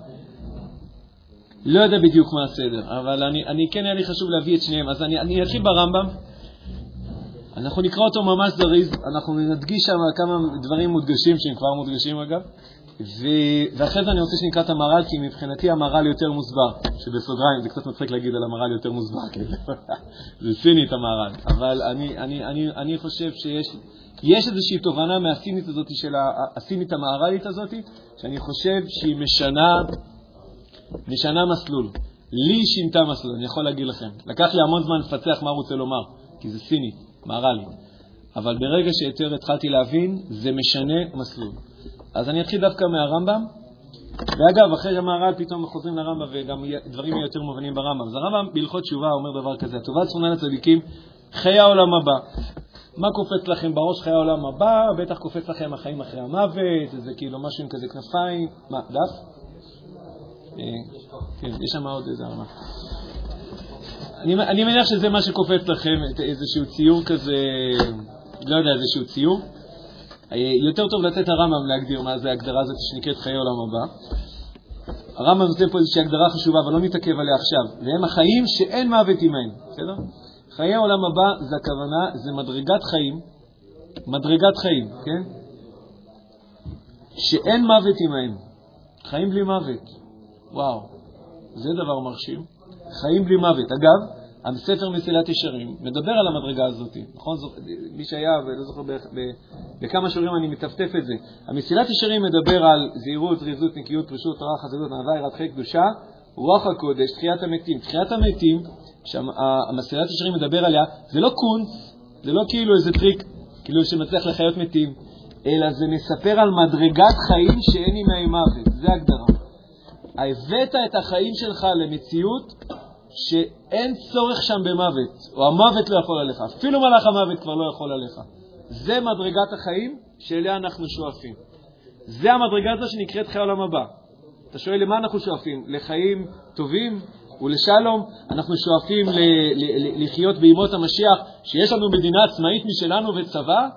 לא יודע בדיוק מה הסדר, אבל אני, אני כן היה לי חשוב להביא את שניהם. אז אני, אני אתחיל ברמב"ם. אנחנו נקרא אותו ממש זריז, אנחנו נדגיש שם כמה דברים מודגשים, שהם כבר מודגשים אגב. ו... ואחרי זה אני רוצה שנקרא את המהר"ל, כי מבחינתי המהר"ל יותר מוסבר, שבסוגריים זה קצת מצחיק להגיד על המהר"ל יותר מוסבר, זה סינית המהר"ל, אבל אני, אני, אני, אני חושב שיש יש איזושהי תובנה מהסינית הזאת, של הסינית המהר"לית הזאת, שאני חושב שהיא משנה, משנה מסלול. לי שינתה מסלול, אני יכול להגיד לכם. לקח לי המון זמן לפצח מה רוצה לומר, כי זה סינית, מהר"לית. אבל ברגע שיותר התחלתי להבין, זה משנה מסלול. אז אני אתחיל דווקא מהרמב"ם. ואגב, אחרי המהר"ל פתאום חוזרים לרמב"ם וגם דברים יותר מובנים ברמב"ם. אז הרמב"ם בהלכות תשובה אומר דבר כזה, הטובה צפונה לצדיקים, חיי העולם הבא. מה קופץ לכם בראש חיי העולם הבא? בטח קופץ לכם החיים אחרי המוות, זה כאילו משהו עם כזה כנפיים. מה, דף? כן, יש שם עוד איזה הרמה. אני מניח שזה מה שקופץ לכם, איזשהו ציור כזה, לא יודע, איזשהו ציור. יותר טוב לתת הרמב"ם להגדיר מה זה ההגדרה הזאת שנקראת חיי עולם הבא. הרמב"ם נותן פה איזושהי הגדרה חשובה, אבל לא נתעכב עליה עכשיו. והם החיים שאין מוות עימהם, בסדר? חיי עולם הבא זה הכוונה, זה מדרגת חיים, מדרגת חיים, כן? שאין מוות עימהם, חיים בלי מוות. וואו, זה דבר מרשים. חיים בלי מוות. אגב, הספר מסילת ישרים מדבר על המדרגה הזאת, נכון? מי שהיה, ולא זוכר בערך, בכמה שיעורים אני מטפטף את זה. המסילת ישרים מדבר על זהירות, ריזות, נקיות, פרישות, תורה, חסדות, אהבה, יראת חטא, קדושה, רוח הקודש, תחיית המתים. תחיית המתים, שהמסילת ישרים מדבר עליה, זה לא קונץ, זה לא כאילו איזה טריק, כאילו שמצליח לחיות מתים, אלא זה מספר על מדרגת חיים שאין עימהם מוות. זה הגדרה. הבאת את החיים שלך למציאות שאין צורך שם במוות, או המוות לא יכול עליך, אפילו מלאך המוות כבר לא יכול עליך. זה מדרגת החיים שאליה אנחנו שואפים. זה המדרגה הזו שנקראת חיי העולם הבא. אתה שואל למה אנחנו שואפים? לחיים טובים ולשלום. אנחנו שואפים ל- ל- לחיות בימות המשיח, שיש לנו מדינה עצמאית משלנו וצבא?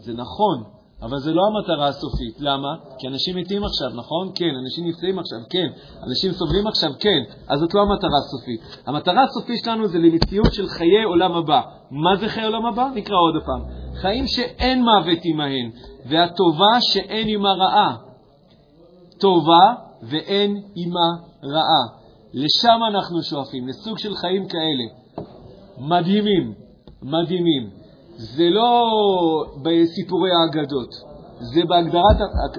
זה נכון. אבל זה לא המטרה הסופית. למה? כי אנשים מתים עכשיו, נכון? כן. אנשים נפצעים עכשיו, כן. אנשים סובלים עכשיו, כן. אז זאת לא המטרה הסופית. המטרה הסופית שלנו זה למציאות של חיי עולם הבא. מה זה חיי עולם הבא? נקרא עוד הפעם. חיים שאין מוות עימהן, והטובה שאין עימה רעה. טובה ואין עימה רעה. לשם אנחנו שואפים, לסוג של חיים כאלה. מדהימים, מדהימים. זה לא בסיפורי האגדות, זה בהגדרת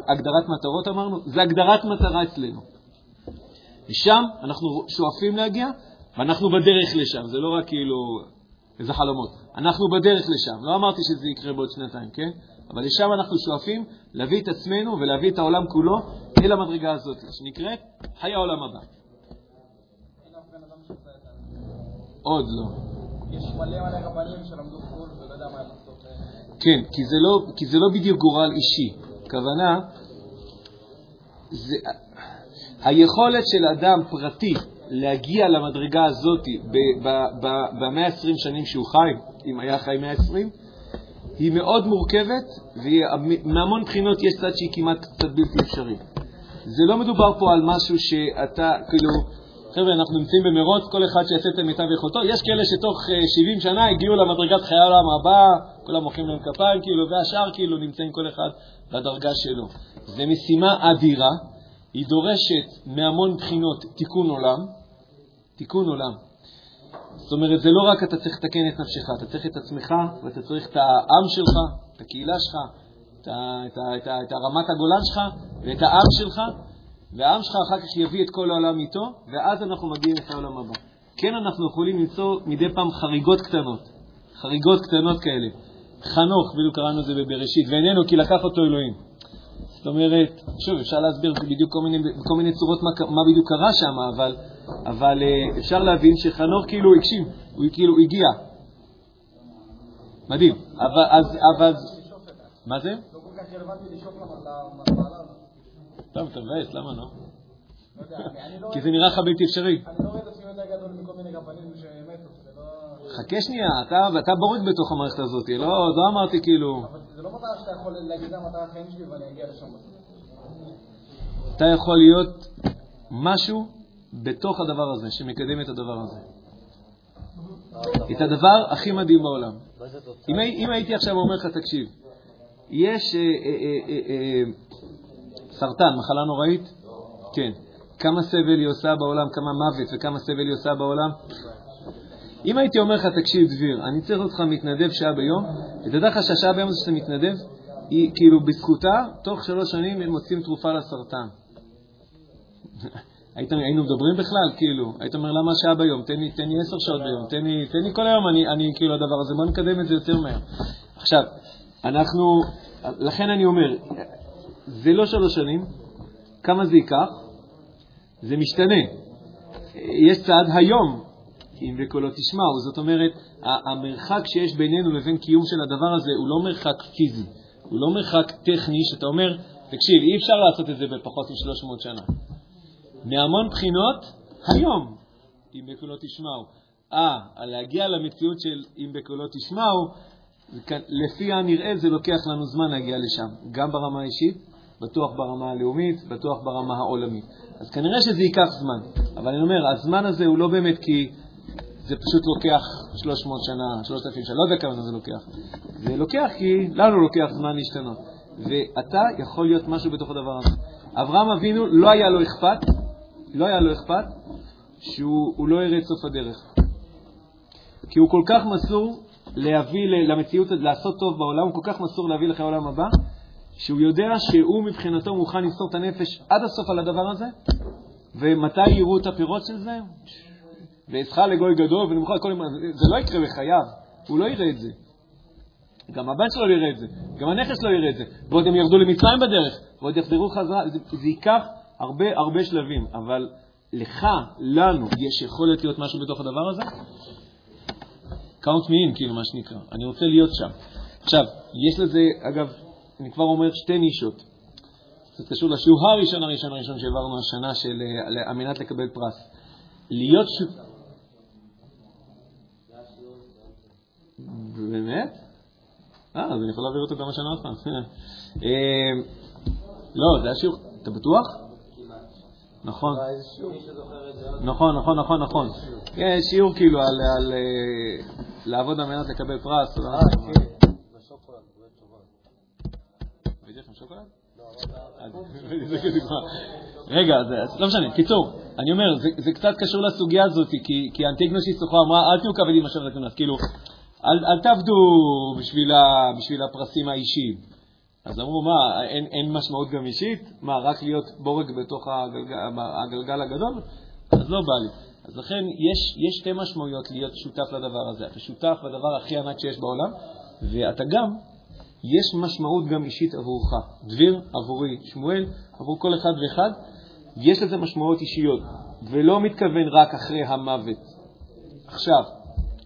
הגדרת מטרות אמרנו, זה הגדרת מטרה אצלנו. ושם אנחנו שואפים להגיע, ואנחנו בדרך לשם, זה לא רק כאילו איזה חלומות. אנחנו בדרך לשם, לא אמרתי שזה יקרה בעוד שנתיים, כן? אבל לשם אנחנו שואפים להביא את עצמנו ולהביא את העולם כולו אל המדרגה הזאת, שנקראת חיי העולם הבא. עוד לא. יש מלא מלא רבנים שלמדו חול ולא יודע מה הם עשו. כן, כי זה לא, כי זה לא בדיוק גורל אישי. הכוונה, זה, היכולת של אדם פרטי להגיע למדרגה הזאת ב-מאה ועשרים שנים שהוא חי, אם היה חי מאה ועשרים, היא מאוד מורכבת, ומהמון בחינות יש צד שהיא כמעט קצת בלתי אפשרית. זה לא מדובר פה על משהו שאתה, כאילו, חבר'ה, אנחנו נמצאים במרוץ, כל אחד שיעשה את המיטב ויכולתו. יש כאלה שתוך שבעים שנה הגיעו למדרגת חיי העולם הבא, כולם מוחאים להם כפיים, כאילו, והשאר כאילו נמצאים כל אחד בדרגה שלו. זו משימה אדירה, היא דורשת מהמון בחינות תיקון עולם, תיקון עולם. זאת אומרת, זה לא רק אתה צריך לתקן את נפשך, אתה צריך את עצמך, ואתה צריך את העם שלך, את הקהילה שלך, את, את, את, את הרמת הגולן שלך ואת העם שלך, והעם שלך אחר כך יביא את כל העולם איתו, ואז אנחנו מגיעים את העולם הבא. כן, אנחנו יכולים למצוא מדי פעם חריגות קטנות. חריגות קטנות כאלה. חנוך, בדיוק קראנו את זה בבראשית, ואיננו, כי לקח אותו אלוהים. זאת אומרת, שוב, אפשר להסביר בדיוק כל מיני, כל מיני צורות מה, מה בדיוק קרה שם, אבל, אבל אפשר להבין שחנוך כאילו הקשיב, הוא כאילו הגיע. מדהים. אבל, אז, אבל... מה זה? לא כל כך רלוונטי לשאוף למעלה הזאת. טוב, אתה מבאס, למה לא? כי זה נראה לך בלתי אפשרי. אני לא רואה את עצמי יותר גדול מכל מיני רבנים שמתו, זה לא... חכה שנייה, אתה בורג בתוך המערכת הזאת, לא אמרתי כאילו... אבל זה לא מטרה שאתה יכול להגיד המטרה החיים שלי ואני אגיע לשם. אתה יכול להיות משהו בתוך הדבר הזה, שמקדם את הדבר הזה. את הדבר הכי מדהים בעולם. אם הייתי עכשיו אומר לך, תקשיב, יש... סרטן, מחלה נוראית? כן. כמה סבל היא עושה בעולם, כמה מוות וכמה סבל היא עושה בעולם? אם הייתי אומר לך, תקשיב דביר, אני צריך אותך מתנדב שעה ביום, ותדע לך שהשעה ביום שאתה מתנדב, היא כאילו בזכותה, תוך שלוש שנים הם מוצאים תרופה לסרטן. היינו מדברים בכלל, כאילו, היית אומר למה שעה ביום, תן לי, תן לי עשר שעות ביום, תן לי, תן לי כל היום, אני, אני, כאילו הדבר הזה, בוא נקדם את זה יותר מהר. עכשיו, אנחנו, לכן אני אומר, זה לא שלוש שנים, כמה זה ייקח? זה משתנה. יש צעד היום, אם וכולו תשמעו, זאת אומרת, המרחק שיש בינינו לבין קיום של הדבר הזה הוא לא מרחק פיזי, הוא לא מרחק טכני, שאתה אומר, תקשיב, אי אפשר לעשות את זה בפחות מ-שלוש מאות שנה. מהמון בחינות, היום, אם בכולו תשמעו. אה, להגיע למציאות של אם בכולו תשמעו, לפי הנראה זה לוקח לנו זמן להגיע לשם, גם ברמה האישית, בטוח ברמה הלאומית, בטוח ברמה העולמית. אז כנראה שזה ייקח זמן, אבל אני אומר, הזמן הזה הוא לא באמת כי... זה פשוט לוקח שלוש מאות שנה, שלושת אלפים שנה, לא יודע כמה זה לוקח. זה לוקח כי לנו לוקח זמן להשתנות. ואתה יכול להיות משהו בתוך הדבר הזה. אברהם אבינו, לא היה לו אכפת, לא היה לו אכפת, שהוא לא יראה את סוף הדרך. כי הוא כל כך מסור להביא למציאות, לעשות טוב בעולם, הוא כל כך מסור להביא לך העולם הבא, שהוא יודע שהוא מבחינתו מוכן למסור את הנפש עד הסוף על הדבר הזה, ומתי יראו את הפירות של זה? ואסחה לגוי גדול ונמחר כל יום, זה לא יקרה בחייו, הוא לא יראה את זה. גם הבן שלו לא יראה את זה, גם הנכס לא יראה את זה, ועוד הם ירדו למצרים בדרך, ועוד יחזרו חזרה, זה, זה ייקח הרבה הרבה שלבים, אבל לך, לנו, יש יכולת להיות משהו בתוך הדבר הזה? Count me in, כאילו מה שנקרא, אני רוצה להיות שם. עכשיו, יש לזה, אגב, אני כבר אומר שתי נישות, זה קשור לשיעור הראשון הראשון הראשון שעברנו השנה של על מנת לקבל פרס. להיות ש... באמת? אה, אז אני יכול להעביר אותו גם השנה עוד פעם. לא, זה היה שיעור... אתה בטוח? נכון. נכון, נכון, נכון, נכון. שיעור כאילו על לעבוד על מנת לקבל פרס. אה, כן. בשוקולד, זה טובה. בדיוק עם שוקולד? רגע, לא משנה, קיצור, אני אומר, זה קצת קשור לסוגיה הזאת, כי אנטיגנוס של סוכו אמרה, אל תהיו כבדים עכשיו לתונס, כאילו, אל תעבדו בשביל הפרסים האישיים. אז אמרו, מה, אין משמעות גם אישית? מה, רק להיות בורג בתוך הגלגל הגדול? אז לא בא לי. אז לכן, יש שתי משמעויות להיות שותף לדבר הזה. אתה שותף לדבר הכי ענק שיש בעולם, ואתה גם... יש משמעות גם אישית עבורך. דביר, עבורי, שמואל, עבור כל אחד ואחד, יש לזה משמעות אישיות, ולא מתכוון רק אחרי המוות. עכשיו,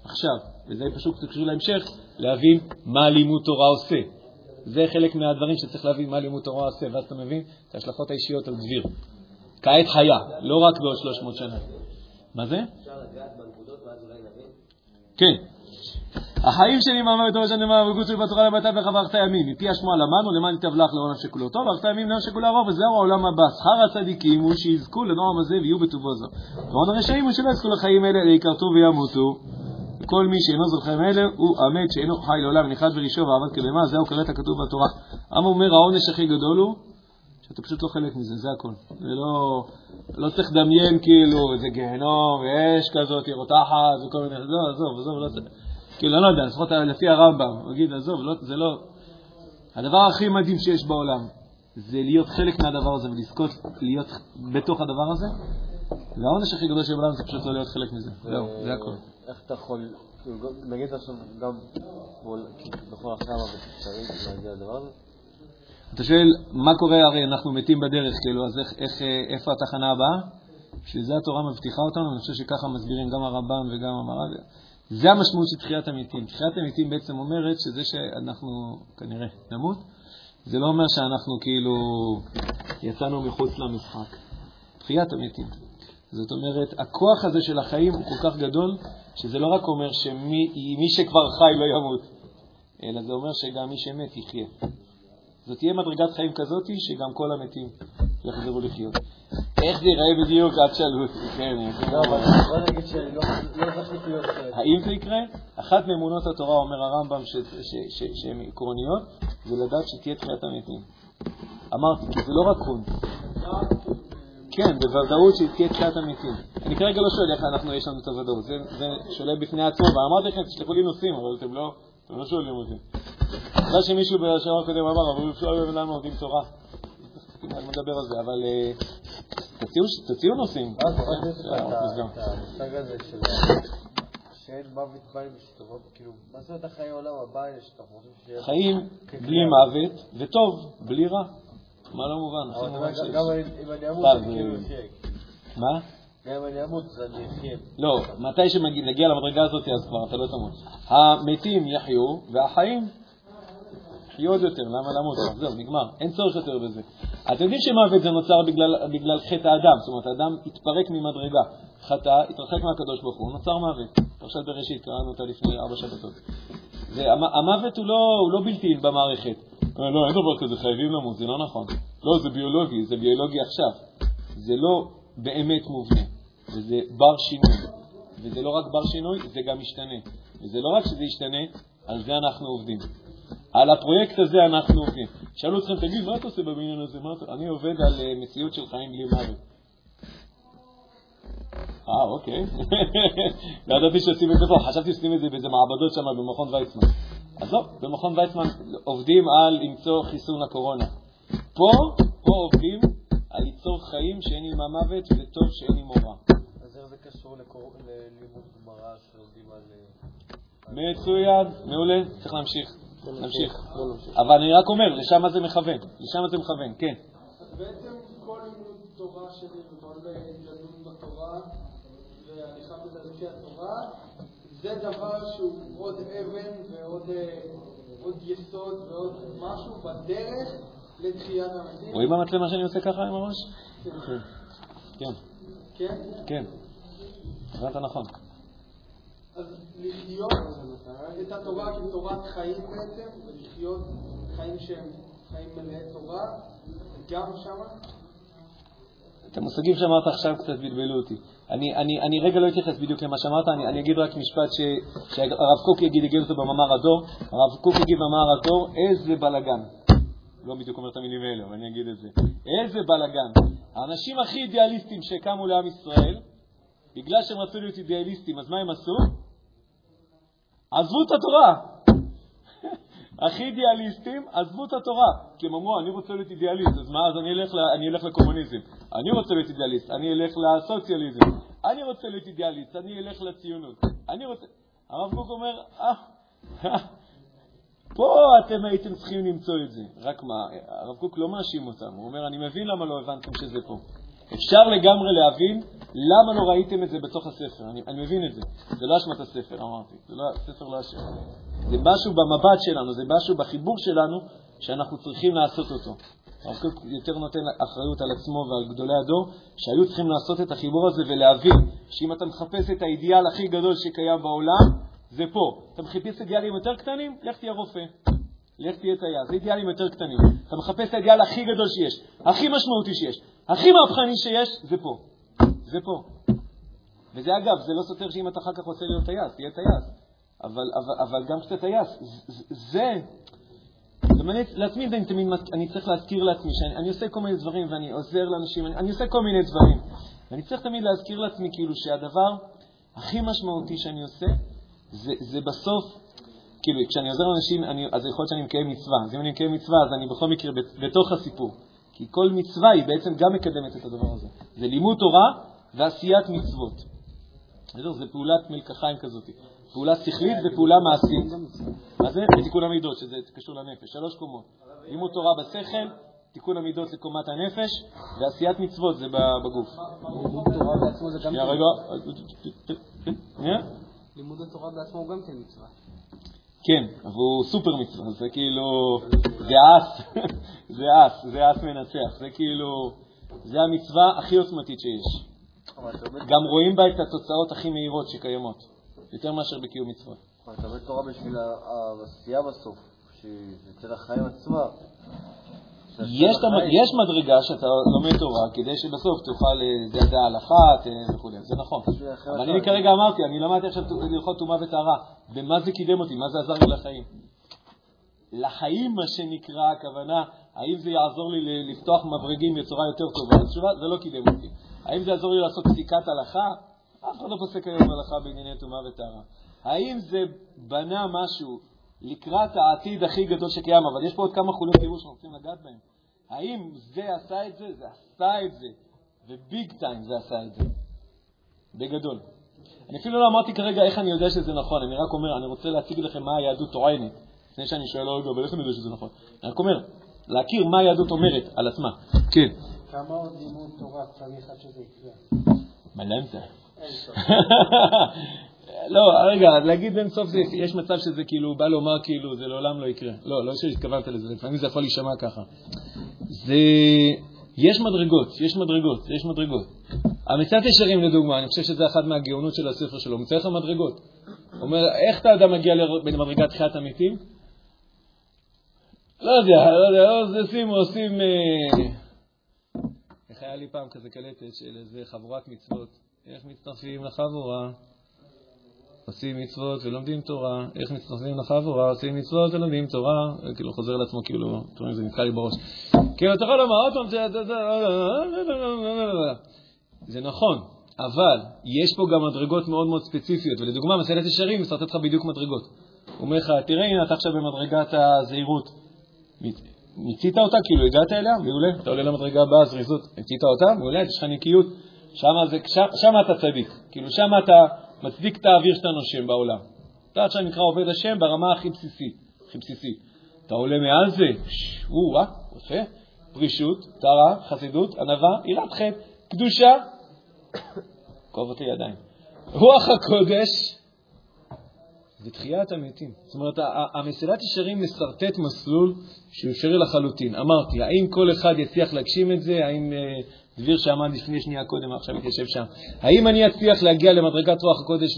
עכשיו, וזה פשוט קשור להמשך, להבין מה לימוד תורה עושה. זה חלק מהדברים שצריך להבין מה לימוד תורה עושה, ואז אתה מבין את ההשלכות האישיות על דביר. כעת חיה, לא רק בעוד שלוש מאות שנה. מה זה? אפשר לגעת בנקודות ואז אולי נבין? כן. החיים שלי מאמר בתורה שנאמר וגוץ ובתורה לבטא וחברכת ימים מפי השמוע למנו למען תבלח לעולם שכולו טוב וחברכת ימים לעולם שכולו הרוב וזהו העולם הבא שכר הצדיקים הוא שיזכו לנועם הזה ויהיו בטובו זו ועוד הרשעים הוא שלא יזכו לחיים אלה להיקרתו וימותו וכל מי שאינו זוכם אלה הוא אמת שאינו חי לעולם נחד ורישו ועבד כבמה זהו כרת הכתוב בתורה עם אומר העונש הכי גדול הוא שאתה פשוט לא חלק מזה, זה הכל. זה לא, לא צריך דמיין כאילו, איזה גיהנום, ואש כזאת, ירותחת, וכל מיני, לא, עזוב, עזוב, לא צריך. כאילו, לא יודע, לפחות לפי הרמב"ם, הוא אגיד, עזוב, לא, זה לא... הדבר הכי מדהים שיש בעולם, זה להיות חלק מהדבר הזה, ולזכות להיות בתוך הדבר הזה, והעונש הכי גדול שבעולם זה פשוט לא להיות חלק מזה. זהו, זה הכל. איך אתה יכול, נגיד עכשיו גם בכל החיים הבקשרים, להגיע לדבר הזה? אתה שואל, מה קורה? הרי אנחנו מתים בדרך, כאילו, אז איך, איך, איפה התחנה הבאה? שזה התורה מבטיחה אותנו, אני חושב שככה מסבירים גם הרמב"ם וגם המהר"ל. זה המשמעות של תחיית המתים. תחיית המתים בעצם אומרת שזה שאנחנו, כנראה, נמות. זה לא אומר שאנחנו כאילו יצאנו מחוץ למשחק. תחיית המתים. זאת אומרת, הכוח הזה של החיים הוא כל כך גדול, שזה לא רק אומר שמי מי שכבר חי לא ימות, אלא זה אומר שגם מי שמת יחיה. זאת תהיה מדרגת חיים כזאת שגם כל המתים יחזרו לחיות. איך זה ייראה בדיוק? עד שאלו אותי. כן, לא, אבל בוא נגיד שלא חשוב להיות חיים. האם זה יקרה? אחת מאמונות התורה, אומר הרמב"ם, שהן עקרוניות, זה לדעת שתהיה תחיית המתים. אמרתי, זה לא רק הון. כן, בוודאות שהיא תהיה קצת אמיתית. אני כרגע לא שואל איך אנחנו יש לנו את הוודאות, זה שואלה בפני עצמו, ואמרתי לכם, תשלחו לי נושאים, אבל אתם לא, אתם לא שואלים אותי. אחרי שמישהו בשבוע הקודם אמר, אבל אפשר לבין לנו עובדים תורה. אני מדבר על זה, אבל תציעו נושאים. אז עוד איזה את המושג הזה של... שאין מוות בין ושטובות, כאילו, מה זאת אומרת החיי עולם הבא אלה שאתה חושבים שיהיה... חיים בלי מוות, וטוב, בלי רע. מה לא מובן? אבל גם אם אני אמות, זה כאילו יחיה. מה? גם אם אני אמות, זה אני יחיה. לא, מתי שנגיע למדרגה הזאת, אז כבר, אתה לא תמות. המתים יחיו, והחיים יהיו עוד יותר. למה למות? זהו, נגמר. אין צורך יותר בזה. אתם יודעים שמוות זה נוצר בגלל חטא האדם. זאת אומרת, האדם התפרק ממדרגה. חטא, התרחק מהקדוש ברוך הוא, נוצר מוות. פרשת בראשית, קראנו אותה לפני ארבע שבתות. המוות הוא לא בלתי במערכת. לא, אין דבר כזה, חייבים למות, זה לא נכון. לא, זה ביולוגי, זה ביולוגי עכשיו. זה לא באמת מובנה, וזה בר שינוי. וזה לא רק בר שינוי, זה גם משתנה. וזה לא רק שזה ישתנה, על זה אנחנו עובדים. על הפרויקט הזה אנחנו עובדים. שאלו אתכם, תגיד, מה אתה עושה בבניין הזה? אני עובד על מציאות של חיים בלי מוות. אה, אוקיי. לא ידעתי שעושים את זה פה, חשבתי שעושים את זה באיזה מעבדות שם במכון ויצמן. אז לא, במכון ויצמן עובדים על למצוא חיסון לקורונה. פה, פה עובדים על ליצור חיים שאין עם המוות וטוב שאין עם מורה. אז איך זה קשור ללימוד גמרא שעובדים על... מצוין, מעולה, צריך להמשיך. להמשיך. אבל אני רק אומר, לשם זה מכוון, לשם זה מכוון, כן. אז בעצם כל לימוד תורה שלי וכל ילדון בתורה, ואני חייב את זה לפי התורה, זה דבר שהוא עוד אבן ועוד יסוד ועוד משהו בדרך לתחיית המתים. רואים המצלמה שאני עושה ככה עם הראש? כן. כן? כן. הבנת נכון. אז לחיות את התורה כתורת חיים בעצם, ולחיות חיים שהם חיים מלאי תורה, גם שמה? את המושגים שאמרת עכשיו קצת בלבלו אותי. אני, אני, אני רגע לא אתייחס בדיוק למה שאמרת, אני, אני אגיד רק משפט ש, שהרב קוק יגיד, יגיד אותו במאמר הדור, הרב קוק יגיד במאמר הדור, איזה בלגן. לא בדיוק אומר את המילים האלה, אבל אני אגיד את זה. איזה בלגן. האנשים הכי אידיאליסטים שקמו לעם ישראל, בגלל שהם רצו להיות אידיאליסטים, אז מה הם עשו? עזבו את התורה. הכי אידיאליסטים עזבו את התורה, כי הם אמרו, אני רוצה להיות אידיאליסט, אז מה, אז אני אלך, אני אלך לקומוניזם, אני רוצה להיות אידיאליסט, אני אלך לסוציאליזם, אני רוצה להיות אידיאליסט, אני אלך לציונות, אני רוצה... הרב קוק אומר, אה, פה אתם הייתם צריכים למצוא את זה. רק מה, הרב קוק לא מאשים אותם, הוא אומר, אני מבין למה לא הבנתם שזה פה. אפשר לגמרי להבין למה לא ראיתם את זה בתוך הספר. אני, אני מבין את זה. זה לא אשמת הספר, אמרתי. זה לא, הספר לא אשם. זה משהו במבט שלנו, זה משהו בחיבור שלנו שאנחנו צריכים לעשות אותו. הרב קוק יותר נותן אחריות על עצמו ועל גדולי הדור שהיו צריכים לעשות את החיבור הזה ולהבין שאם אתה מחפש את האידיאל הכי גדול שקיים בעולם, זה פה. אתה מחפש אידיאלים יותר קטנים? לך תהיה רופא. לך תהיה תהיה. זה אידיאלים יותר קטנים. אתה מחפש את האידיאל הכי גדול שיש, הכי משמעותי שיש. הכי מהפכני שיש, זה פה. זה פה. וזה אגב, זה לא סותר שאם אתה אחר כך רוצה להיות טייס, תהיה טייס. אבל, אבל, אבל גם כשאתה טייס, זה... לעצמי, אני תמיד, אני צריך להזכיר לעצמי שאני עושה כל מיני דברים ואני עוזר לאנשים, אני עושה כל מיני דברים. ואני צריך תמיד להזכיר לעצמי כאילו שהדבר הכי משמעותי שאני עושה, זה, זה בסוף... כאילו, כשאני עוזר לאנשים, אני, אז יכול להיות שאני מקיים מצווה. אז אם אני מקיים מצווה, אז אני בכל מקרה בתוך הסיפור. כי כל מצווה היא בעצם גם מקדמת את הדבר הזה. זה לימוד תורה ועשיית מצוות. זה פעולת מלקחיים כזאת. פעולה שכלית ופעולה מעשית. מה זה? ותיקון המידות, שזה קשור לנפש. שלוש קומות. לימוד תורה בשכל, תיקון המידות לקומת הנפש, ועשיית מצוות זה בגוף. לימוד תורה בעצמו זה גם מצווה. לימוד התורה בעצמו הוא גם כן מצווה. כן, והוא סופר מצווה, זה כאילו, זה אס, זה אס, זה אס מנצח, זה כאילו, זה המצווה הכי עוצמתית שיש. גם רואים בה את התוצאות הכי מהירות שקיימות, יותר מאשר בקיום מצווה. אתה עובד תורה בשביל העשייה בסוף, שזה לחיים עצמה. יש מדרגה שאתה לומד תורה כדי שבסוף תוכל לדעת הלכה וכו', זה נכון. אבל אני כרגע אמרתי, אני למדתי עכשיו ללכות תומה וטהרה, במה זה קידם אותי, מה זה עזר לי לחיים? לחיים מה שנקרא הכוונה האם זה יעזור לי לפתוח מברגים בצורה יותר טובה? התשובה, זה לא קידם אותי. האם זה יעזור לי לעשות פסיקת הלכה? אף אחד לא פוסק היום הלכה בענייני טומאה וטהרה. האם זה בנה משהו לקראת העתיד הכי גדול שקיים? אבל יש פה עוד כמה חוליים טיבוש שאנחנו רוצים לגעת בהם. האם זה עשה את זה? זה עשה את זה. וביג טיים זה עשה את זה. בגדול. אני אפילו לא אמרתי כרגע איך אני יודע שזה נכון. אני רק אומר, אני רוצה להציג לכם מה היהדות טוענת. לפני שאני שואל אולגו, אבל איך אני יודע שזה נכון? אני רק אומר, להכיר מה היהדות אומרת על עצמה. כן. כמה עוד לימוד תורה צריך עד שזה יקרה? מלא אמצע. אין סוף. לא, רגע, להגיד אין סוף, יש מצב שזה כאילו, בא לומר כאילו, זה לעולם לא יקרה. לא, לא שהתכוונת לזה, לפעמים זה יכול להישמע ככה. זה... יש מדרגות, יש מדרגות, יש מדרגות. המסילת ישרים לדוגמה, אני חושב שזה אחד מהגאונות של הספר שלו, מצא לך מדרגות. הוא אומר, איך אתה אדם מגיע למדרגת חיית המתים? לא יודע, לא יודע, עושים, עושים... איך היה לי פעם כזה קלטת של איזה חבורת מצוות? איך מצטרפים לחבורה? עושים מצוות ולומדים תורה. איך מצטרפים לחבורה? עושים מצוות ולומדים תורה. כאילו חוזר לעצמו, כאילו, תוראים, זה נתקע לי בראש. כאילו, אתה יכול לומר, עוד פעם, זה נכון, אבל יש פה גם מדרגות מאוד מאוד ספציפיות, ולדוגמה, מסילת ישרים מסרטט לך בדיוק מדרגות. הוא אומר לך, תראה, הנה, אתה עכשיו במדרגת הזהירות. מיצית אותה, כאילו הגעת אליה, מעולה. אתה עולה למדרגה הבאה, הזריזות, מיצית אותה, מעולה, יש לך ניקיות. שם אתה צדיק, כאילו שם אתה מצדיק את האוויר שאתה נושם בעולם. אתה עכשיו נקרא עובד השם ברמה הכי בסיסית, הכי בסיסית. אתה עולה מעל זה, וואה, עושה, פרישות, טרה, חסידות, ענווה, עירת חטא, קדושה, כואב אותי ידיים. רוח הקודש, ותחיית המתים. זאת אומרת, המסילת ישרים מסרטט מסלול שהוא אפשרי לחלוטין. אמרתי, האם כל אחד יצליח להגשים את זה? האם דביר שעמד לפני שנייה קודם, עכשיו מתיישב שם? האם אני אצליח להגיע למדרגת רוח הקודש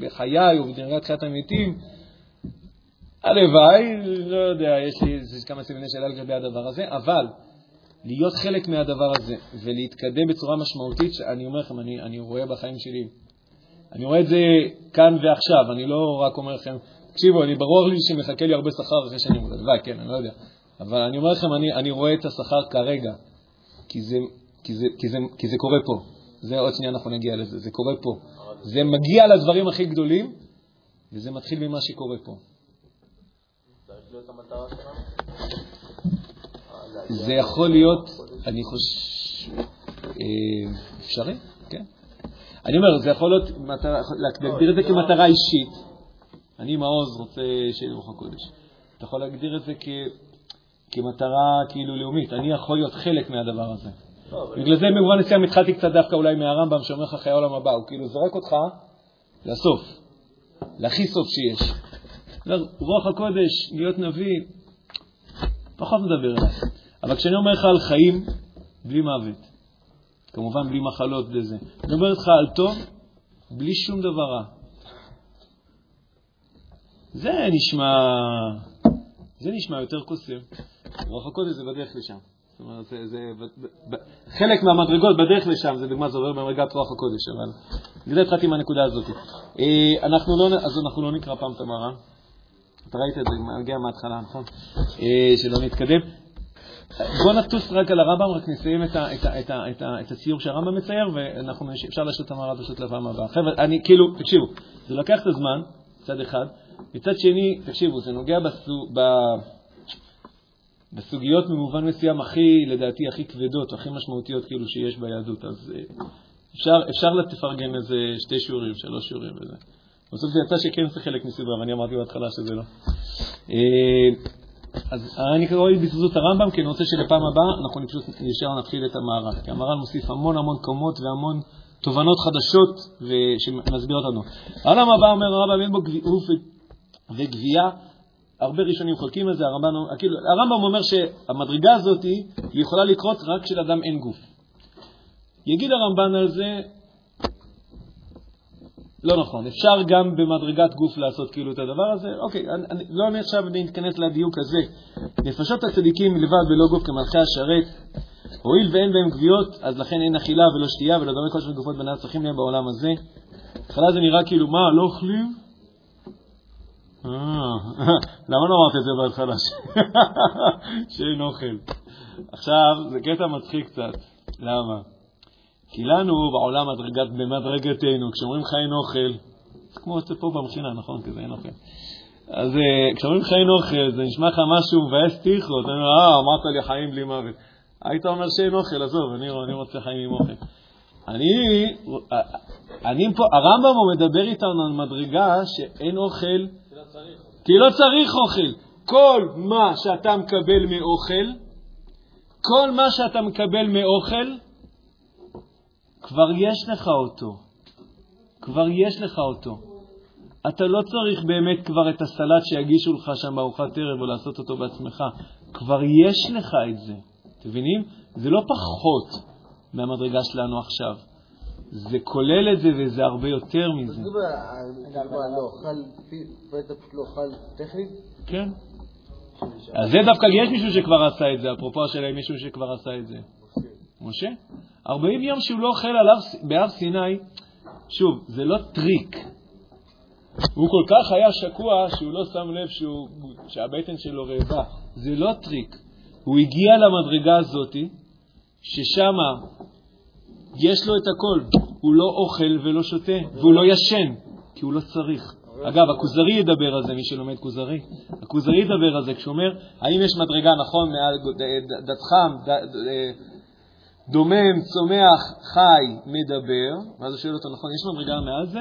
בחיי ובדרגת חיית המתים? הלוואי, לא יודע, יש לי כמה סימני שאלה לגבי הדבר הזה, אבל להיות חלק מהדבר הזה ולהתקדם בצורה משמעותית, שאני אומר לכם, אני, אני רואה בחיים שלי, אני רואה את זה כאן ועכשיו, אני לא רק אומר לכם, תקשיבו, אני ברור לי שמחכה לי הרבה שכר אחרי שאני מולד, ואי, כן, אני לא יודע, אבל אני אומר לכם, אני, אני רואה את השכר כרגע, כי זה, כי, זה, כי, זה, כי זה קורה פה, זה עוד שנייה אנחנו נגיע לזה, זה קורה פה, זה מגיע לדברים הכי גדולים, וזה מתחיל ממה שקורה פה. זה יכול להיות, אני חושב, אפשרי, כן? אני אומר, זה יכול להיות, להגדיר את זה כמטרה אישית. אני מעוז רוצה שיהיה רוח הקודש. אתה יכול להגדיר את זה כמטרה כאילו לאומית. אני יכול להיות חלק מהדבר הזה. בגלל זה במובן מסוים התחלתי קצת דווקא אולי מהרמב"ם שאומר לך חיי העולם הבא. הוא כאילו זרק אותך לסוף, להכי סוף שיש. רוח הקודש, להיות נביא, פחות מדבר עליו. אבל כשאני אומר לך על חיים, בלי מוות, כמובן בלי מחלות וזה, אני אומר לך על טוב, בלי שום דבר רע. זה נשמע, זה נשמע יותר קוסם. רוח הקודש זה בדרך לשם. זאת אומרת, זה, זה, ב, ב, חלק מהמדרגות בדרך לשם, זה דוגמה, זה עובר במדרגת רוח הקודש, אבל בגלל התחלתי עם הנקודה הזאת. אה, אנחנו לא, אז אנחנו לא נקרא פעם את המראה. אתה ראית את זה, נגיע מההתחלה, נכון? שלא נתקדם. בוא נטוס רק על הרמב"ם, רק נסיים את הציור שהרמב"ם מצייר, ואפשר לשאת המראה פשוט לפעם הבאה. חבר'ה, אני כאילו, תקשיבו, זה לקח את הזמן, מצד אחד. מצד שני, תקשיבו, זה נוגע בסוגיות במובן מסוים הכי, לדעתי, הכי כבדות, הכי משמעותיות כאילו שיש ביהדות. אז אפשר לתפרגן איזה שתי שיעורים, שלוש שיעורים וזה. בסוף זה יצא שכן זה חלק מסדרה, ואני אמרתי בהתחלה שזה לא. אז אני קורא לי בזזות הרמב"ם, כי אני רוצה שלפעם הבאה אנחנו פשוט ישר נתחיל את המהר"ל. כי המהר"ל מוסיף המון המון קומות והמון תובנות חדשות שמסבירות לנו. העולם הבא אומר הרמב"ם, אין בו גביעוף וגביעה, הרבה ראשונים חולקים על זה. הרמב"ם אומר שהמדרגה הזאת היא יכולה לקרות רק כשלאדם אין גוף. יגיד הרמב"ן על זה, לא נכון, אפשר גם במדרגת גוף לעשות כאילו את הדבר הזה. אוקיי, אני, לא אני עכשיו נתכנס לדיוק הזה. נפשות הצדיקים מלבד בלא גוף כמלכי השרת, הועיל ואין בהם גביעות, אז לכן אין אכילה ולא שתייה ולא דומה כל של גופות בנהל צריכים להם בעולם הזה. התחלה זה נראה כאילו, מה, לא אוכלים? למה לא אמרת את זה בהתחלה? שאין אוכל. עכשיו, זה קטע מצחיק קצת. למה? כי לנו בעולם במדרגתנו, כשאומרים לך אין אוכל, זה כמו שאתה פה במכינה, נכון? כזה אין אוכל. אז כשאומרים לך אין אוכל, זה נשמע לך משהו מבאס תיכות. אני אומר, אה, אמרת לי חיים בלי מוות. היית אומר שאין אוכל, עזוב, אני רוצה חיים עם אוכל. אני, אני פה, הרמב"ם הוא מדבר איתנו על מדרגה שאין אוכל, כי לא צריך אוכל. כל מה שאתה מקבל מאוכל, כל מה שאתה מקבל מאוכל, כבר יש לך אותו. כבר יש לך אותו. אתה לא צריך באמת כבר את הסלט שיגישו לך שם בארוחת ערב או לעשות אותו בעצמך. כבר יש לך את זה. תבינים? זה לא פחות מהמדרגה שלנו עכשיו. זה כולל את זה וזה הרבה יותר מזה. זה פשוט לא אוכל טכנית? כן. אז זה דווקא יש מישהו שכבר עשה את זה, אפרופו השאלה מישהו שכבר עשה את זה. משה? ארבעים יום שהוא לא אוכל בהר סיני, שוב, זה לא טריק. הוא כל כך היה שקוע שהוא לא שם לב שהבטן שלו רעבה. זה לא טריק. הוא הגיע למדרגה הזאת ששם יש לו את הכל, הוא לא אוכל ולא שותה, והוא לא ישן, כי הוא לא צריך. אגב, הכוזרי ידבר על זה, מי שלומד כוזרי. הכוזרי ידבר על זה, כשאומר, האם יש מדרגה נכון מעל דתך, דומם, צומח, חי, מדבר, ואז הוא שואל אותו, נכון, יש מדרגה מעל זה?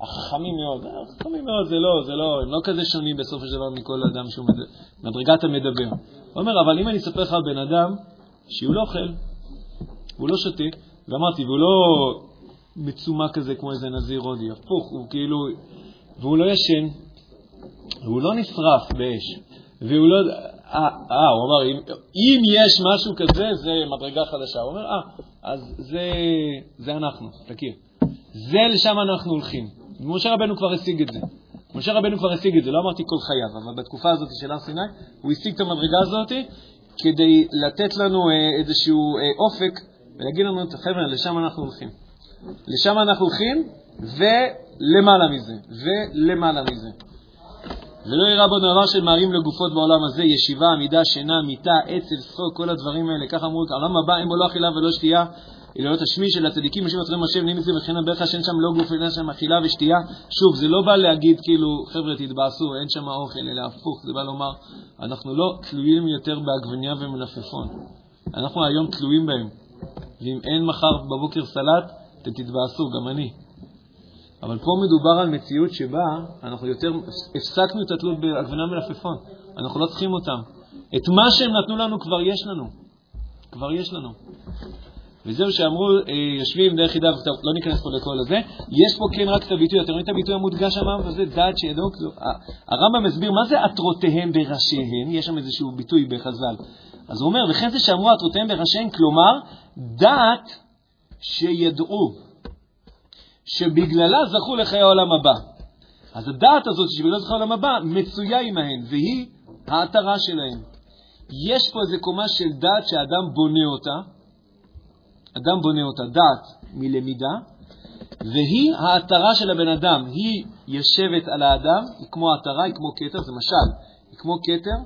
החכמים מאוד, החכמים מאוד, זה לא, זה לא, הם לא כזה שונים בסוף השלב מכל אדם שהוא מדרגת המדבר. הוא אומר, אבל אם אני אספר לך בן אדם, שהוא לא אוכל, הוא לא שותה, ואמרתי, והוא לא מצומא כזה כמו איזה נזיר הודי, הפוך, הוא כאילו, והוא לא ישן, והוא לא נשרף באש, והוא לא, אה, אה, הוא אמר, אם, אם יש משהו כזה, זה מדרגה חדשה. הוא אומר, אה, אז זה, זה אנחנו, תכיר. זה לשם אנחנו הולכים. משה רבנו כבר השיג את זה. משה רבנו כבר השיג את זה, לא אמרתי כל חייו, אבל בתקופה הזאת של הר סיני, הוא השיג את המדרגה הזאת כדי לתת לנו איזשהו אופק, ולהגיד לנו, חבר'ה, לשם אנחנו הולכים. לשם אנחנו הולכים, ולמעלה מזה, ולמעלה מזה. ולא יראה בו דבר של מערים לגופות בעולם הזה, ישיבה, עמידה, שינה, מיטה, עצב, שחוק, כל הדברים האלה, כך אמרו, העולם הבא, הם לא אכילה ולא שתייה, אלא להיות השמי של הצדיקים, ישיב עצמם משב, נמצא וכן הברך, שאין שם לא גוף, אין שם אכילה ושתייה. שוב, זה לא בא להגיד כאילו, חבר'ה, תתבאסו, אין שם אוכל, אלא הפוך, זה בא לומר, אנחנו לא תלויים יותר בעגבניה ומלפפון. אנחנו היום תלויים בהם. ואם אין מחר בבוקר סלט, אתם תתבאסו, גם אני. אבל פה מדובר על מציאות שבה אנחנו יותר הפסקנו את התלות בעגבניה ומלפפון. אנחנו לא צריכים אותם. את מה שהם נתנו לנו כבר יש לנו. כבר יש לנו. וזהו שאמרו, יושבים דרך ידיו, לא ניכנס פה לכל הזה, יש פה כן רק את הביטוי, אתם רואים את הביטוי המודגש אמר, וזה דעת שידוק, הרמב"ם מסביר מה זה עטרותיהם בראשיהם, יש שם איזשהו ביטוי בחז"ל. אז הוא אומר, וכן זה שאמרו עטרותיהם בראשיהם, כלומר, דעת שידעו, שבגללה זכו לחיי העולם הבא. אז הדעת הזאת שבגללה זכו לעולם הבא, מצויה עמהם, והיא העטרה שלהם. יש פה איזו קומה של דעת שהאדם בונה אותה, אדם בונה אותה דעת מלמידה, והיא ההתרה של הבן אדם. היא יושבת על האדם, היא כמו ההתרה, היא כמו כתר, זה משל, היא כמו כתר,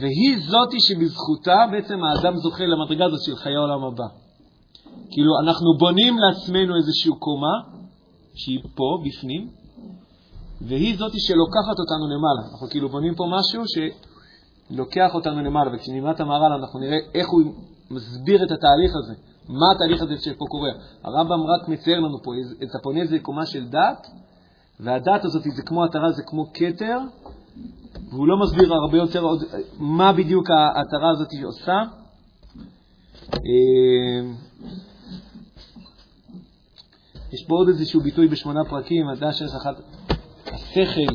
והיא זאתי שבזכותה בעצם האדם זוכה למדרגה הזאת של חיי העולם הבא. כאילו אנחנו בונים לעצמנו איזושהי קומה, שהיא פה בפנים, והיא זאתי שלוקחת אותנו למעלה. אנחנו כאילו בונים פה משהו שלוקח אותנו למעלה, וכשנלמד את המהר"ל אנחנו נראה איך הוא מסביר את התהליך הזה. מה התהליך הזה שפה קורה? הרמב"ם רק מצייר לנו פה, אתה פונה זה קומה של דת, והדת הזאת זה כמו התרה, זה כמו כתר, והוא לא מסביר הרבה יותר עוד, מה בדיוק ההתרה הזאת עושה. יש פה עוד איזשהו ביטוי בשמונה פרקים, הדעה שיש אחת, השכל,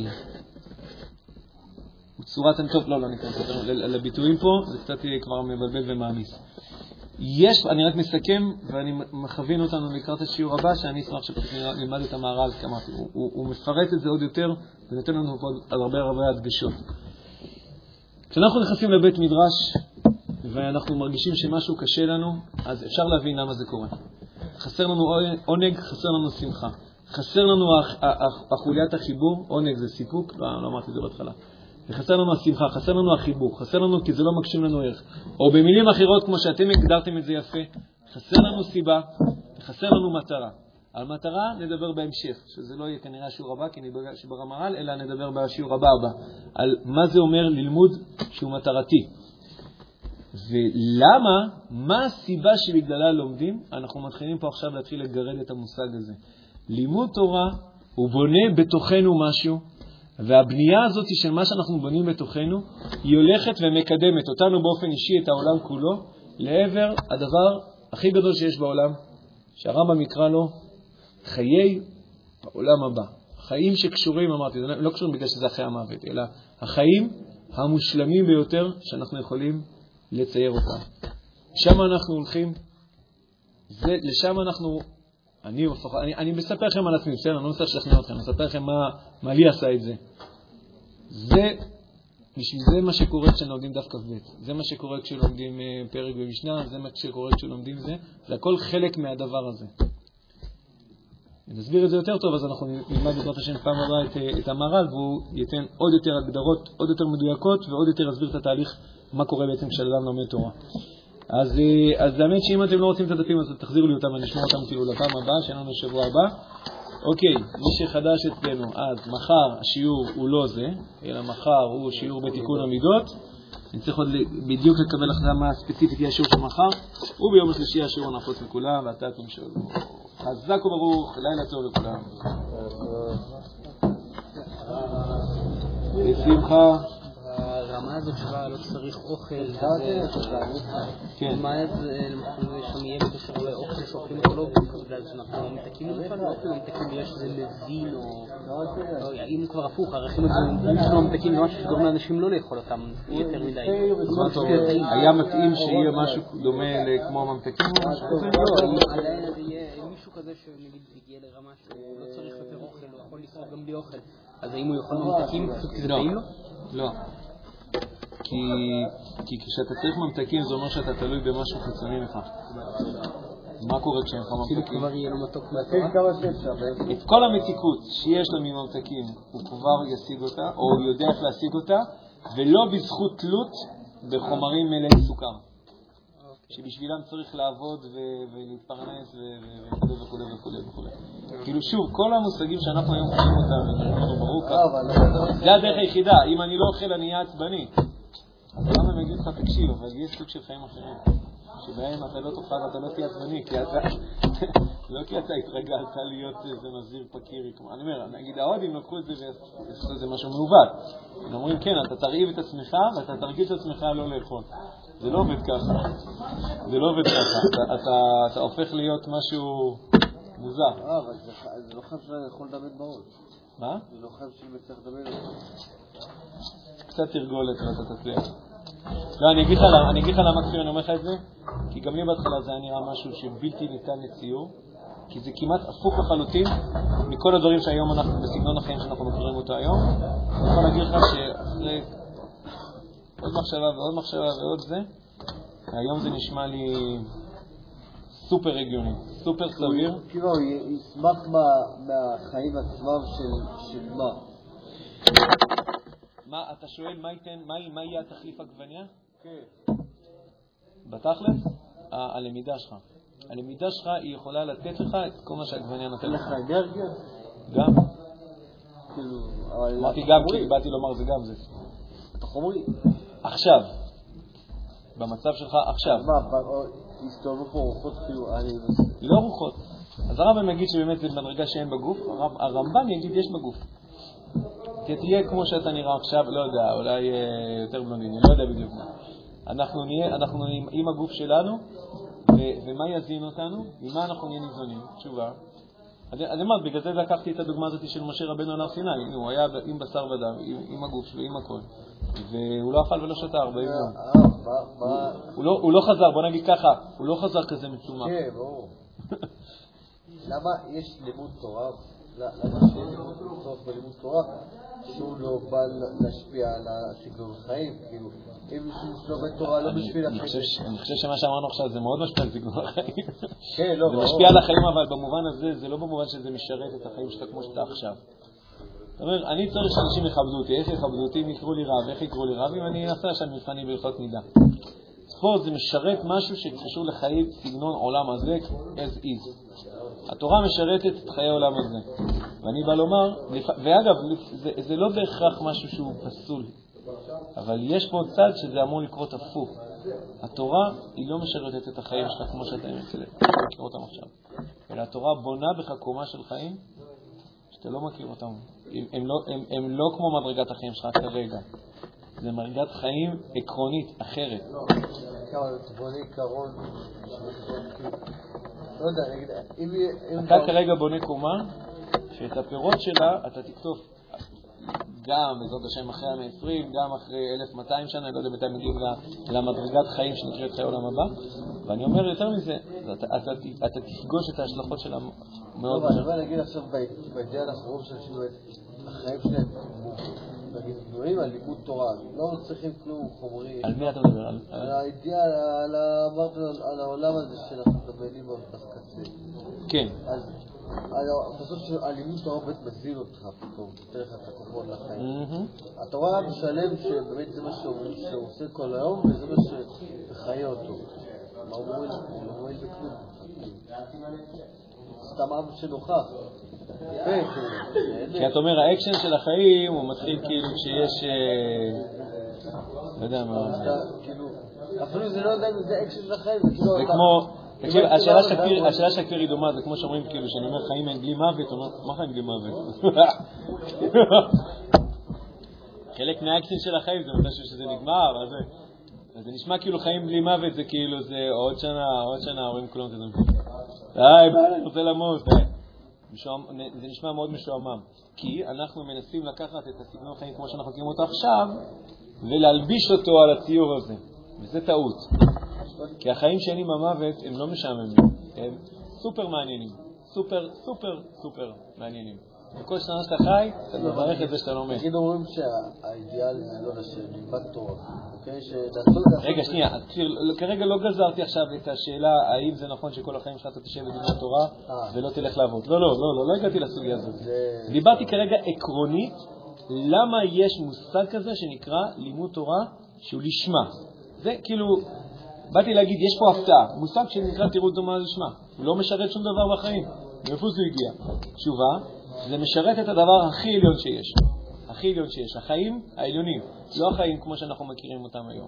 צורת הנטוב, לא, לא ניכנס לביטויים פה, זה קצת כבר מבלבל ומאמיס. יש, אני רק מסכם, ואני מכוון אותנו לקראת השיעור הבא, שאני אשמח שפשוט נלמד את המהר"ל, כמעט, הוא, הוא, הוא מפרט את זה עוד יותר, ונותן לנו פה על הרבה הרבה הדגשות. כשאנחנו נכנסים לבית מדרש, ואנחנו מרגישים שמשהו קשה לנו, אז אפשר להבין למה זה קורה. חסר לנו עונג, חסר לנו שמחה. חסר לנו החוליית החיבור, עונג זה סיפוק, לא אמרתי זה בהתחלה. חסר לנו השמחה, חסר לנו החיבור, חסר לנו כי זה לא מקשים לנו ערך. או במילים אחרות, כמו שאתם הגדרתם את זה יפה, חסר לנו סיבה, חסר לנו מטרה. על מטרה נדבר בהמשך, שזה לא יהיה כנראה השיעור הבא, כי נפגש ברמהר"ל, אלא נדבר בשיעור הבא הבא. על מה זה אומר ללמוד שהוא מטרתי. ולמה, מה הסיבה שבגללה לומדים? אנחנו מתחילים פה עכשיו להתחיל לגרד את המושג הזה. לימוד תורה הוא בונה בתוכנו משהו, והבנייה הזאת של מה שאנחנו בונים בתוכנו, היא הולכת ומקדמת אותנו באופן אישי, את העולם כולו, לעבר הדבר הכי גדול שיש בעולם, שהרמב"ם יקרא לו חיי העולם הבא. חיים שקשורים, אמרתי, לא קשורים בגלל שזה אחרי המוות, אלא החיים המושלמים ביותר שאנחנו יכולים לצייר אותם. שם אנחנו הולכים, זה, לשם אנחנו... אני, אני, אני מספר לכם על עצמי, בסדר? אני לא מספר שכנע אתכם, אני מספר לכם מה, מה לי עשה את זה. זה, בשביל זה מה שקורה כשלומדים דווקא בית. זה מה שקורה כשלומדים פרק במשנה, זה מה שקורה כשלומדים זה. זה הכל חלק מהדבר הזה. נסביר את זה יותר טוב, אז אנחנו נלמד לדעת השם פעם הבאה את, את המהר"ל, והוא ייתן עוד יותר הגדרות, עוד יותר מדויקות, ועוד יותר יסביר את התהליך, מה קורה בעצם כשאדם לומד תורה. אז אז האמת שאם אתם לא רוצים את הדפים אז תחזירו לי אותם ונשמור אותם כאילו לפעם הבאה, שאין לנו שבוע הבא. אוקיי, מי שחדש אצלנו, אז מחר השיעור הוא לא זה, אלא מחר הוא שיעור בתיקון המידות. אני צריך עוד בדיוק לקבל החלמה ספציפית יהיה שיעור של מחר, וביום השלישי השיעור נפוץ לכולם, ואתה אתם שואלו. חזק וברוך, לילה טוב לכולם. בשמחה. הרמה הזאת שבה לא צריך אוכל, מה זה שם יהיה בקשר לאוכל שאוכלים או לא, בגלל שאנחנו מתקים בכלל, לא מתקים בגלל שזה מזין או... אם כבר הפוך, הערכים הזה, אם אנחנו מתקים במשהו שגורם לאנשים לא לאכול אותם יותר מדי. היה מתאים שיהיה משהו דומה כמו ממתקים? עדיין זה יהיה מישהו כזה שנגיד הגיע לרמה שלא צריך יותר אוכל, הוא יכול לקרוא גם בלי אוכל, אז האם הוא יכול ממתקים? לא. כי, כי כשאתה צריך ממתקים זה אומר שאתה תלוי במשהו חיצוני לך. מה קורה כשאין לך ממתקים? את כל המתיקות שיש לו מממתקים הוא כבר ישיג אותה, או הוא יודע איך להשיג אותה, ולא בזכות תלות בחומרים מלאי סוכר. שבשבילם צריך לעבוד ולהתפרנס וכו' וכו' וכו'. כאילו שוב, כל המושגים שאנחנו היום חושבים אותם, זה הדרך היחידה, אם אני לא אוכל אני אהיה עצבני. אז למה אני אגיד לך תקשיב, אבל יש סוג של חיים אחרים, שבהם אתה לא תוכל, אתה לא תהיה עצבני, כי אתה, לא כי אתה התרגלת להיות איזה נזיר פקירי, כמו אני אומר, נגיד ההודים לקחו את זה ועשו את זה משהו מעוות. הם אומרים כן, אתה תרעיב את עצמך ואתה תרגיל את עצמך לא לאכול. זה לא עובד ככה, זה לא עובד ככה, אתה, אתה, אתה הופך להיות משהו מוזר. אה, אבל זה, זה לא חייב שיכול לדבר בעוד. מה? זה לא חייב שמצליח לדבר בעוד. קצת תרגולת ואתה תצליח. לא, אני אגיד לך למה, אני אגיד לך למה כפיר אני אומר לך את זה, כי גם לי בהתחלה זה היה נראה משהו שבלתי ניתן לציור, כי זה כמעט הפוך לחלוטין מכל הדברים שהיום אנחנו, בסגנון החיים שאנחנו מכירים אותו היום. אני יכול להגיד לך שאחרי... עוד מחשבה ועוד מחשבה ועוד זה, היום זה נשמע לי סופר רגיוני, סופר סביר. כאילו, הוא ישמח מהחיים עצמם של מה? מה, אתה שואל מה יהיה התחליף עגבניה? כן. בתכלס, הלמידה שלך. הלמידה שלך היא יכולה לתת לך את כל מה שהעגבניה נתן לך. לך אנרגיה? גם. אמרתי גם, כי באתי לומר זה גם זה. אתה חומרי. עכשיו, במצב שלך עכשיו. מה, הסתובבו פה רוחות כאילו, אני... לא רוחות. אז הרמב"ם יגיד שבאמת זה בדרגה שאין בגוף, הרמב"ם יגיד יש בגוף. כי תהיה כמו שאתה נראה עכשיו, לא יודע, אולי יותר בלונדיני, לא יודע בדיוק מה. אנחנו נהיה, אנחנו נהיה עם הגוף שלנו, ומה יזין אותנו? ממה אנחנו נהיה ניזונים? תשובה. אז אמרת, בגלל זה לקחתי את הדוגמה הזאת של משה רבנו על הר סיני, הוא היה עם בשר ודם, עם הגוף שלו, עם הכל. והוא לא אכל ולא שתה ארבעים יום. הוא לא חזר, בוא נגיד ככה, הוא לא חזר כזה מצומח. כן, ברור. למה יש לימוד תורה? למה שיש לימוד תורה? שהוא לא בא להשפיע על הסגנון החיים, כאילו, אם מישהו שלומד תורה לא משפיע על החיים. אני חושב שמה שאמרנו עכשיו זה מאוד משפיע על סגנון החיים. כן, לא, ברור. זה משפיע על החיים, אבל במובן הזה, זה לא במובן שזה משרת את החיים שאתה כמו שאתה עכשיו. זאת אומרת, אני צריך שאנשים יכבדו אותי, איך יכבדו אותי, אם יקראו לי רב, איך יקראו לי רב, אם אני אעשה שם מבחנים בהלכות נידה. פה זה משרת משהו שקשור לחיי סגנון עולם הזה, as is. התורה משרתת את חיי העולם הזה. ואני בא לומר, ואגב, זה, זה לא בהכרח משהו שהוא פסול, אבל יש פה צד שזה אמור לקרות הפוך. התורה היא לא משרתת את החיים שלך כמו שאתה מכיר אותם עכשיו. אלא התורה בונה בך קומה של חיים שאתה לא מכיר אותם. הם, הם, לא, הם, הם לא כמו מדרגת החיים שלך כרגע. זה מדרגת חיים עקרונית, אחרת. לא, זה בונה עיקרון. לא יודע, נגיד, אם... אתה כרגע בונה קומה, שאת הפירות שלה אתה תקטוף גם, זאת השם, אחרי המאה ועשרים, גם אחרי אלף מאתיים שנה, אני לא יודע, בינתיים מגיעים למדרגת חיים שנקראת חיי עולם הבא. ואני אומר יותר מזה, אתה תפגוש את ההשלכות שלה מאוד. טוב, אני אומר להגיד עכשיו, בידי אנחנו רוב של שינוי, החיים שלהם, נגיד, בנויים על לימוד תורה, לא צריכים כלום חומרי. על מי אתה מדבר? על האידיאל, על העולם הזה שאנחנו מדברים על תחקצים. כן. בסוף שהלימוד תורה באמת מזין אותך פתאום, יותר לך את הכוחות לחיים. אתה רואה משלם שבאמת זה מה שהוא עושה כל היום וזה מה שחיה אותו. מה הוא מועיל? הוא מועיל בכלום. סתם עם שנוכח. כי אתה אומר, האקשן של החיים הוא מתחיל כאילו שיש... לא יודע מה... אפילו זה לא יודע אם זה אקשן של החיים, זה כאילו... זה כמו... השאלה של הקיר היא דומה, זה כמו שאומרים כאילו, שאני אומר חיים אין בלי מוות, אומר, מה חיים בלי מוות? חלק מהאקשן של החיים זה מתי שזה נגמר, אז זה נשמע כאילו חיים בלי מוות, זה כאילו זה עוד שנה, עוד שנה, רואים כלום כזה. די, ביי, אני רוצה למות, די. זה נשמע מאוד משועמם, כי אנחנו מנסים לקחת את הסגנון החיים כמו שאנחנו קוראים אותו עכשיו, ולהלביש אותו על הציור הזה, וזה טעות. כי החיים שאני ממוות הם לא משעממים, הם סופר מעניינים, סופר סופר סופר מעניינים. וכל שנה שאתה חי, אתה מברך את זה שאתה לומד. תגיד אומרים שהאידיאל זה לא לשם, לימד תורה, אוקיי? רגע, שנייה, כרגע לא גזרתי עכשיו את השאלה האם זה נכון שכל החיים שלך אתה תשב ולימד תורה ולא תלך לעבוד. לא, לא, לא, לא הגעתי לסוגיה הזאת. דיברתי כרגע עקרונית למה יש מושג כזה שנקרא לימוד תורה שהוא לשמה. זה כאילו... באתי להגיד, יש פה הפתעה, מושג שנקרא תראו דומה לשמה, הוא לא משרת שום דבר בחיים, מאיפה זה הגיע? תשובה, זה משרת את הדבר הכי עליון שיש, הכי עליון שיש, החיים העליונים, לא החיים כמו שאנחנו מכירים אותם היום.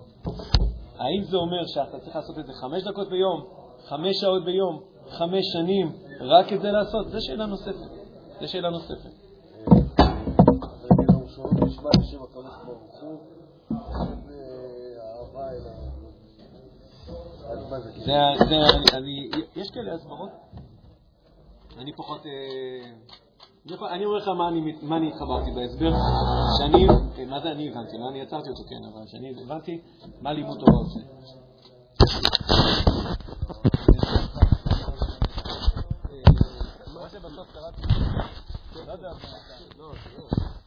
האם זה אומר שאתה צריך לעשות את זה חמש דקות ביום, חמש שעות ביום, חמש שנים, רק את זה לעשות? זה שאלה נוספת, זה שאלה נוספת. נשמע לשם הקודש ברוך הוא. זה, זה, אני, יש כאלה הסברות? אני פחות... אני אומר לך מה אני התחברתי בהסבר, שאני... מה זה אני הבנתי? לא, אני יצרתי אותו, כן, אבל שאני הבנתי מה לימוד תורה עושה. מה שבסוף קראתי... לא, זה...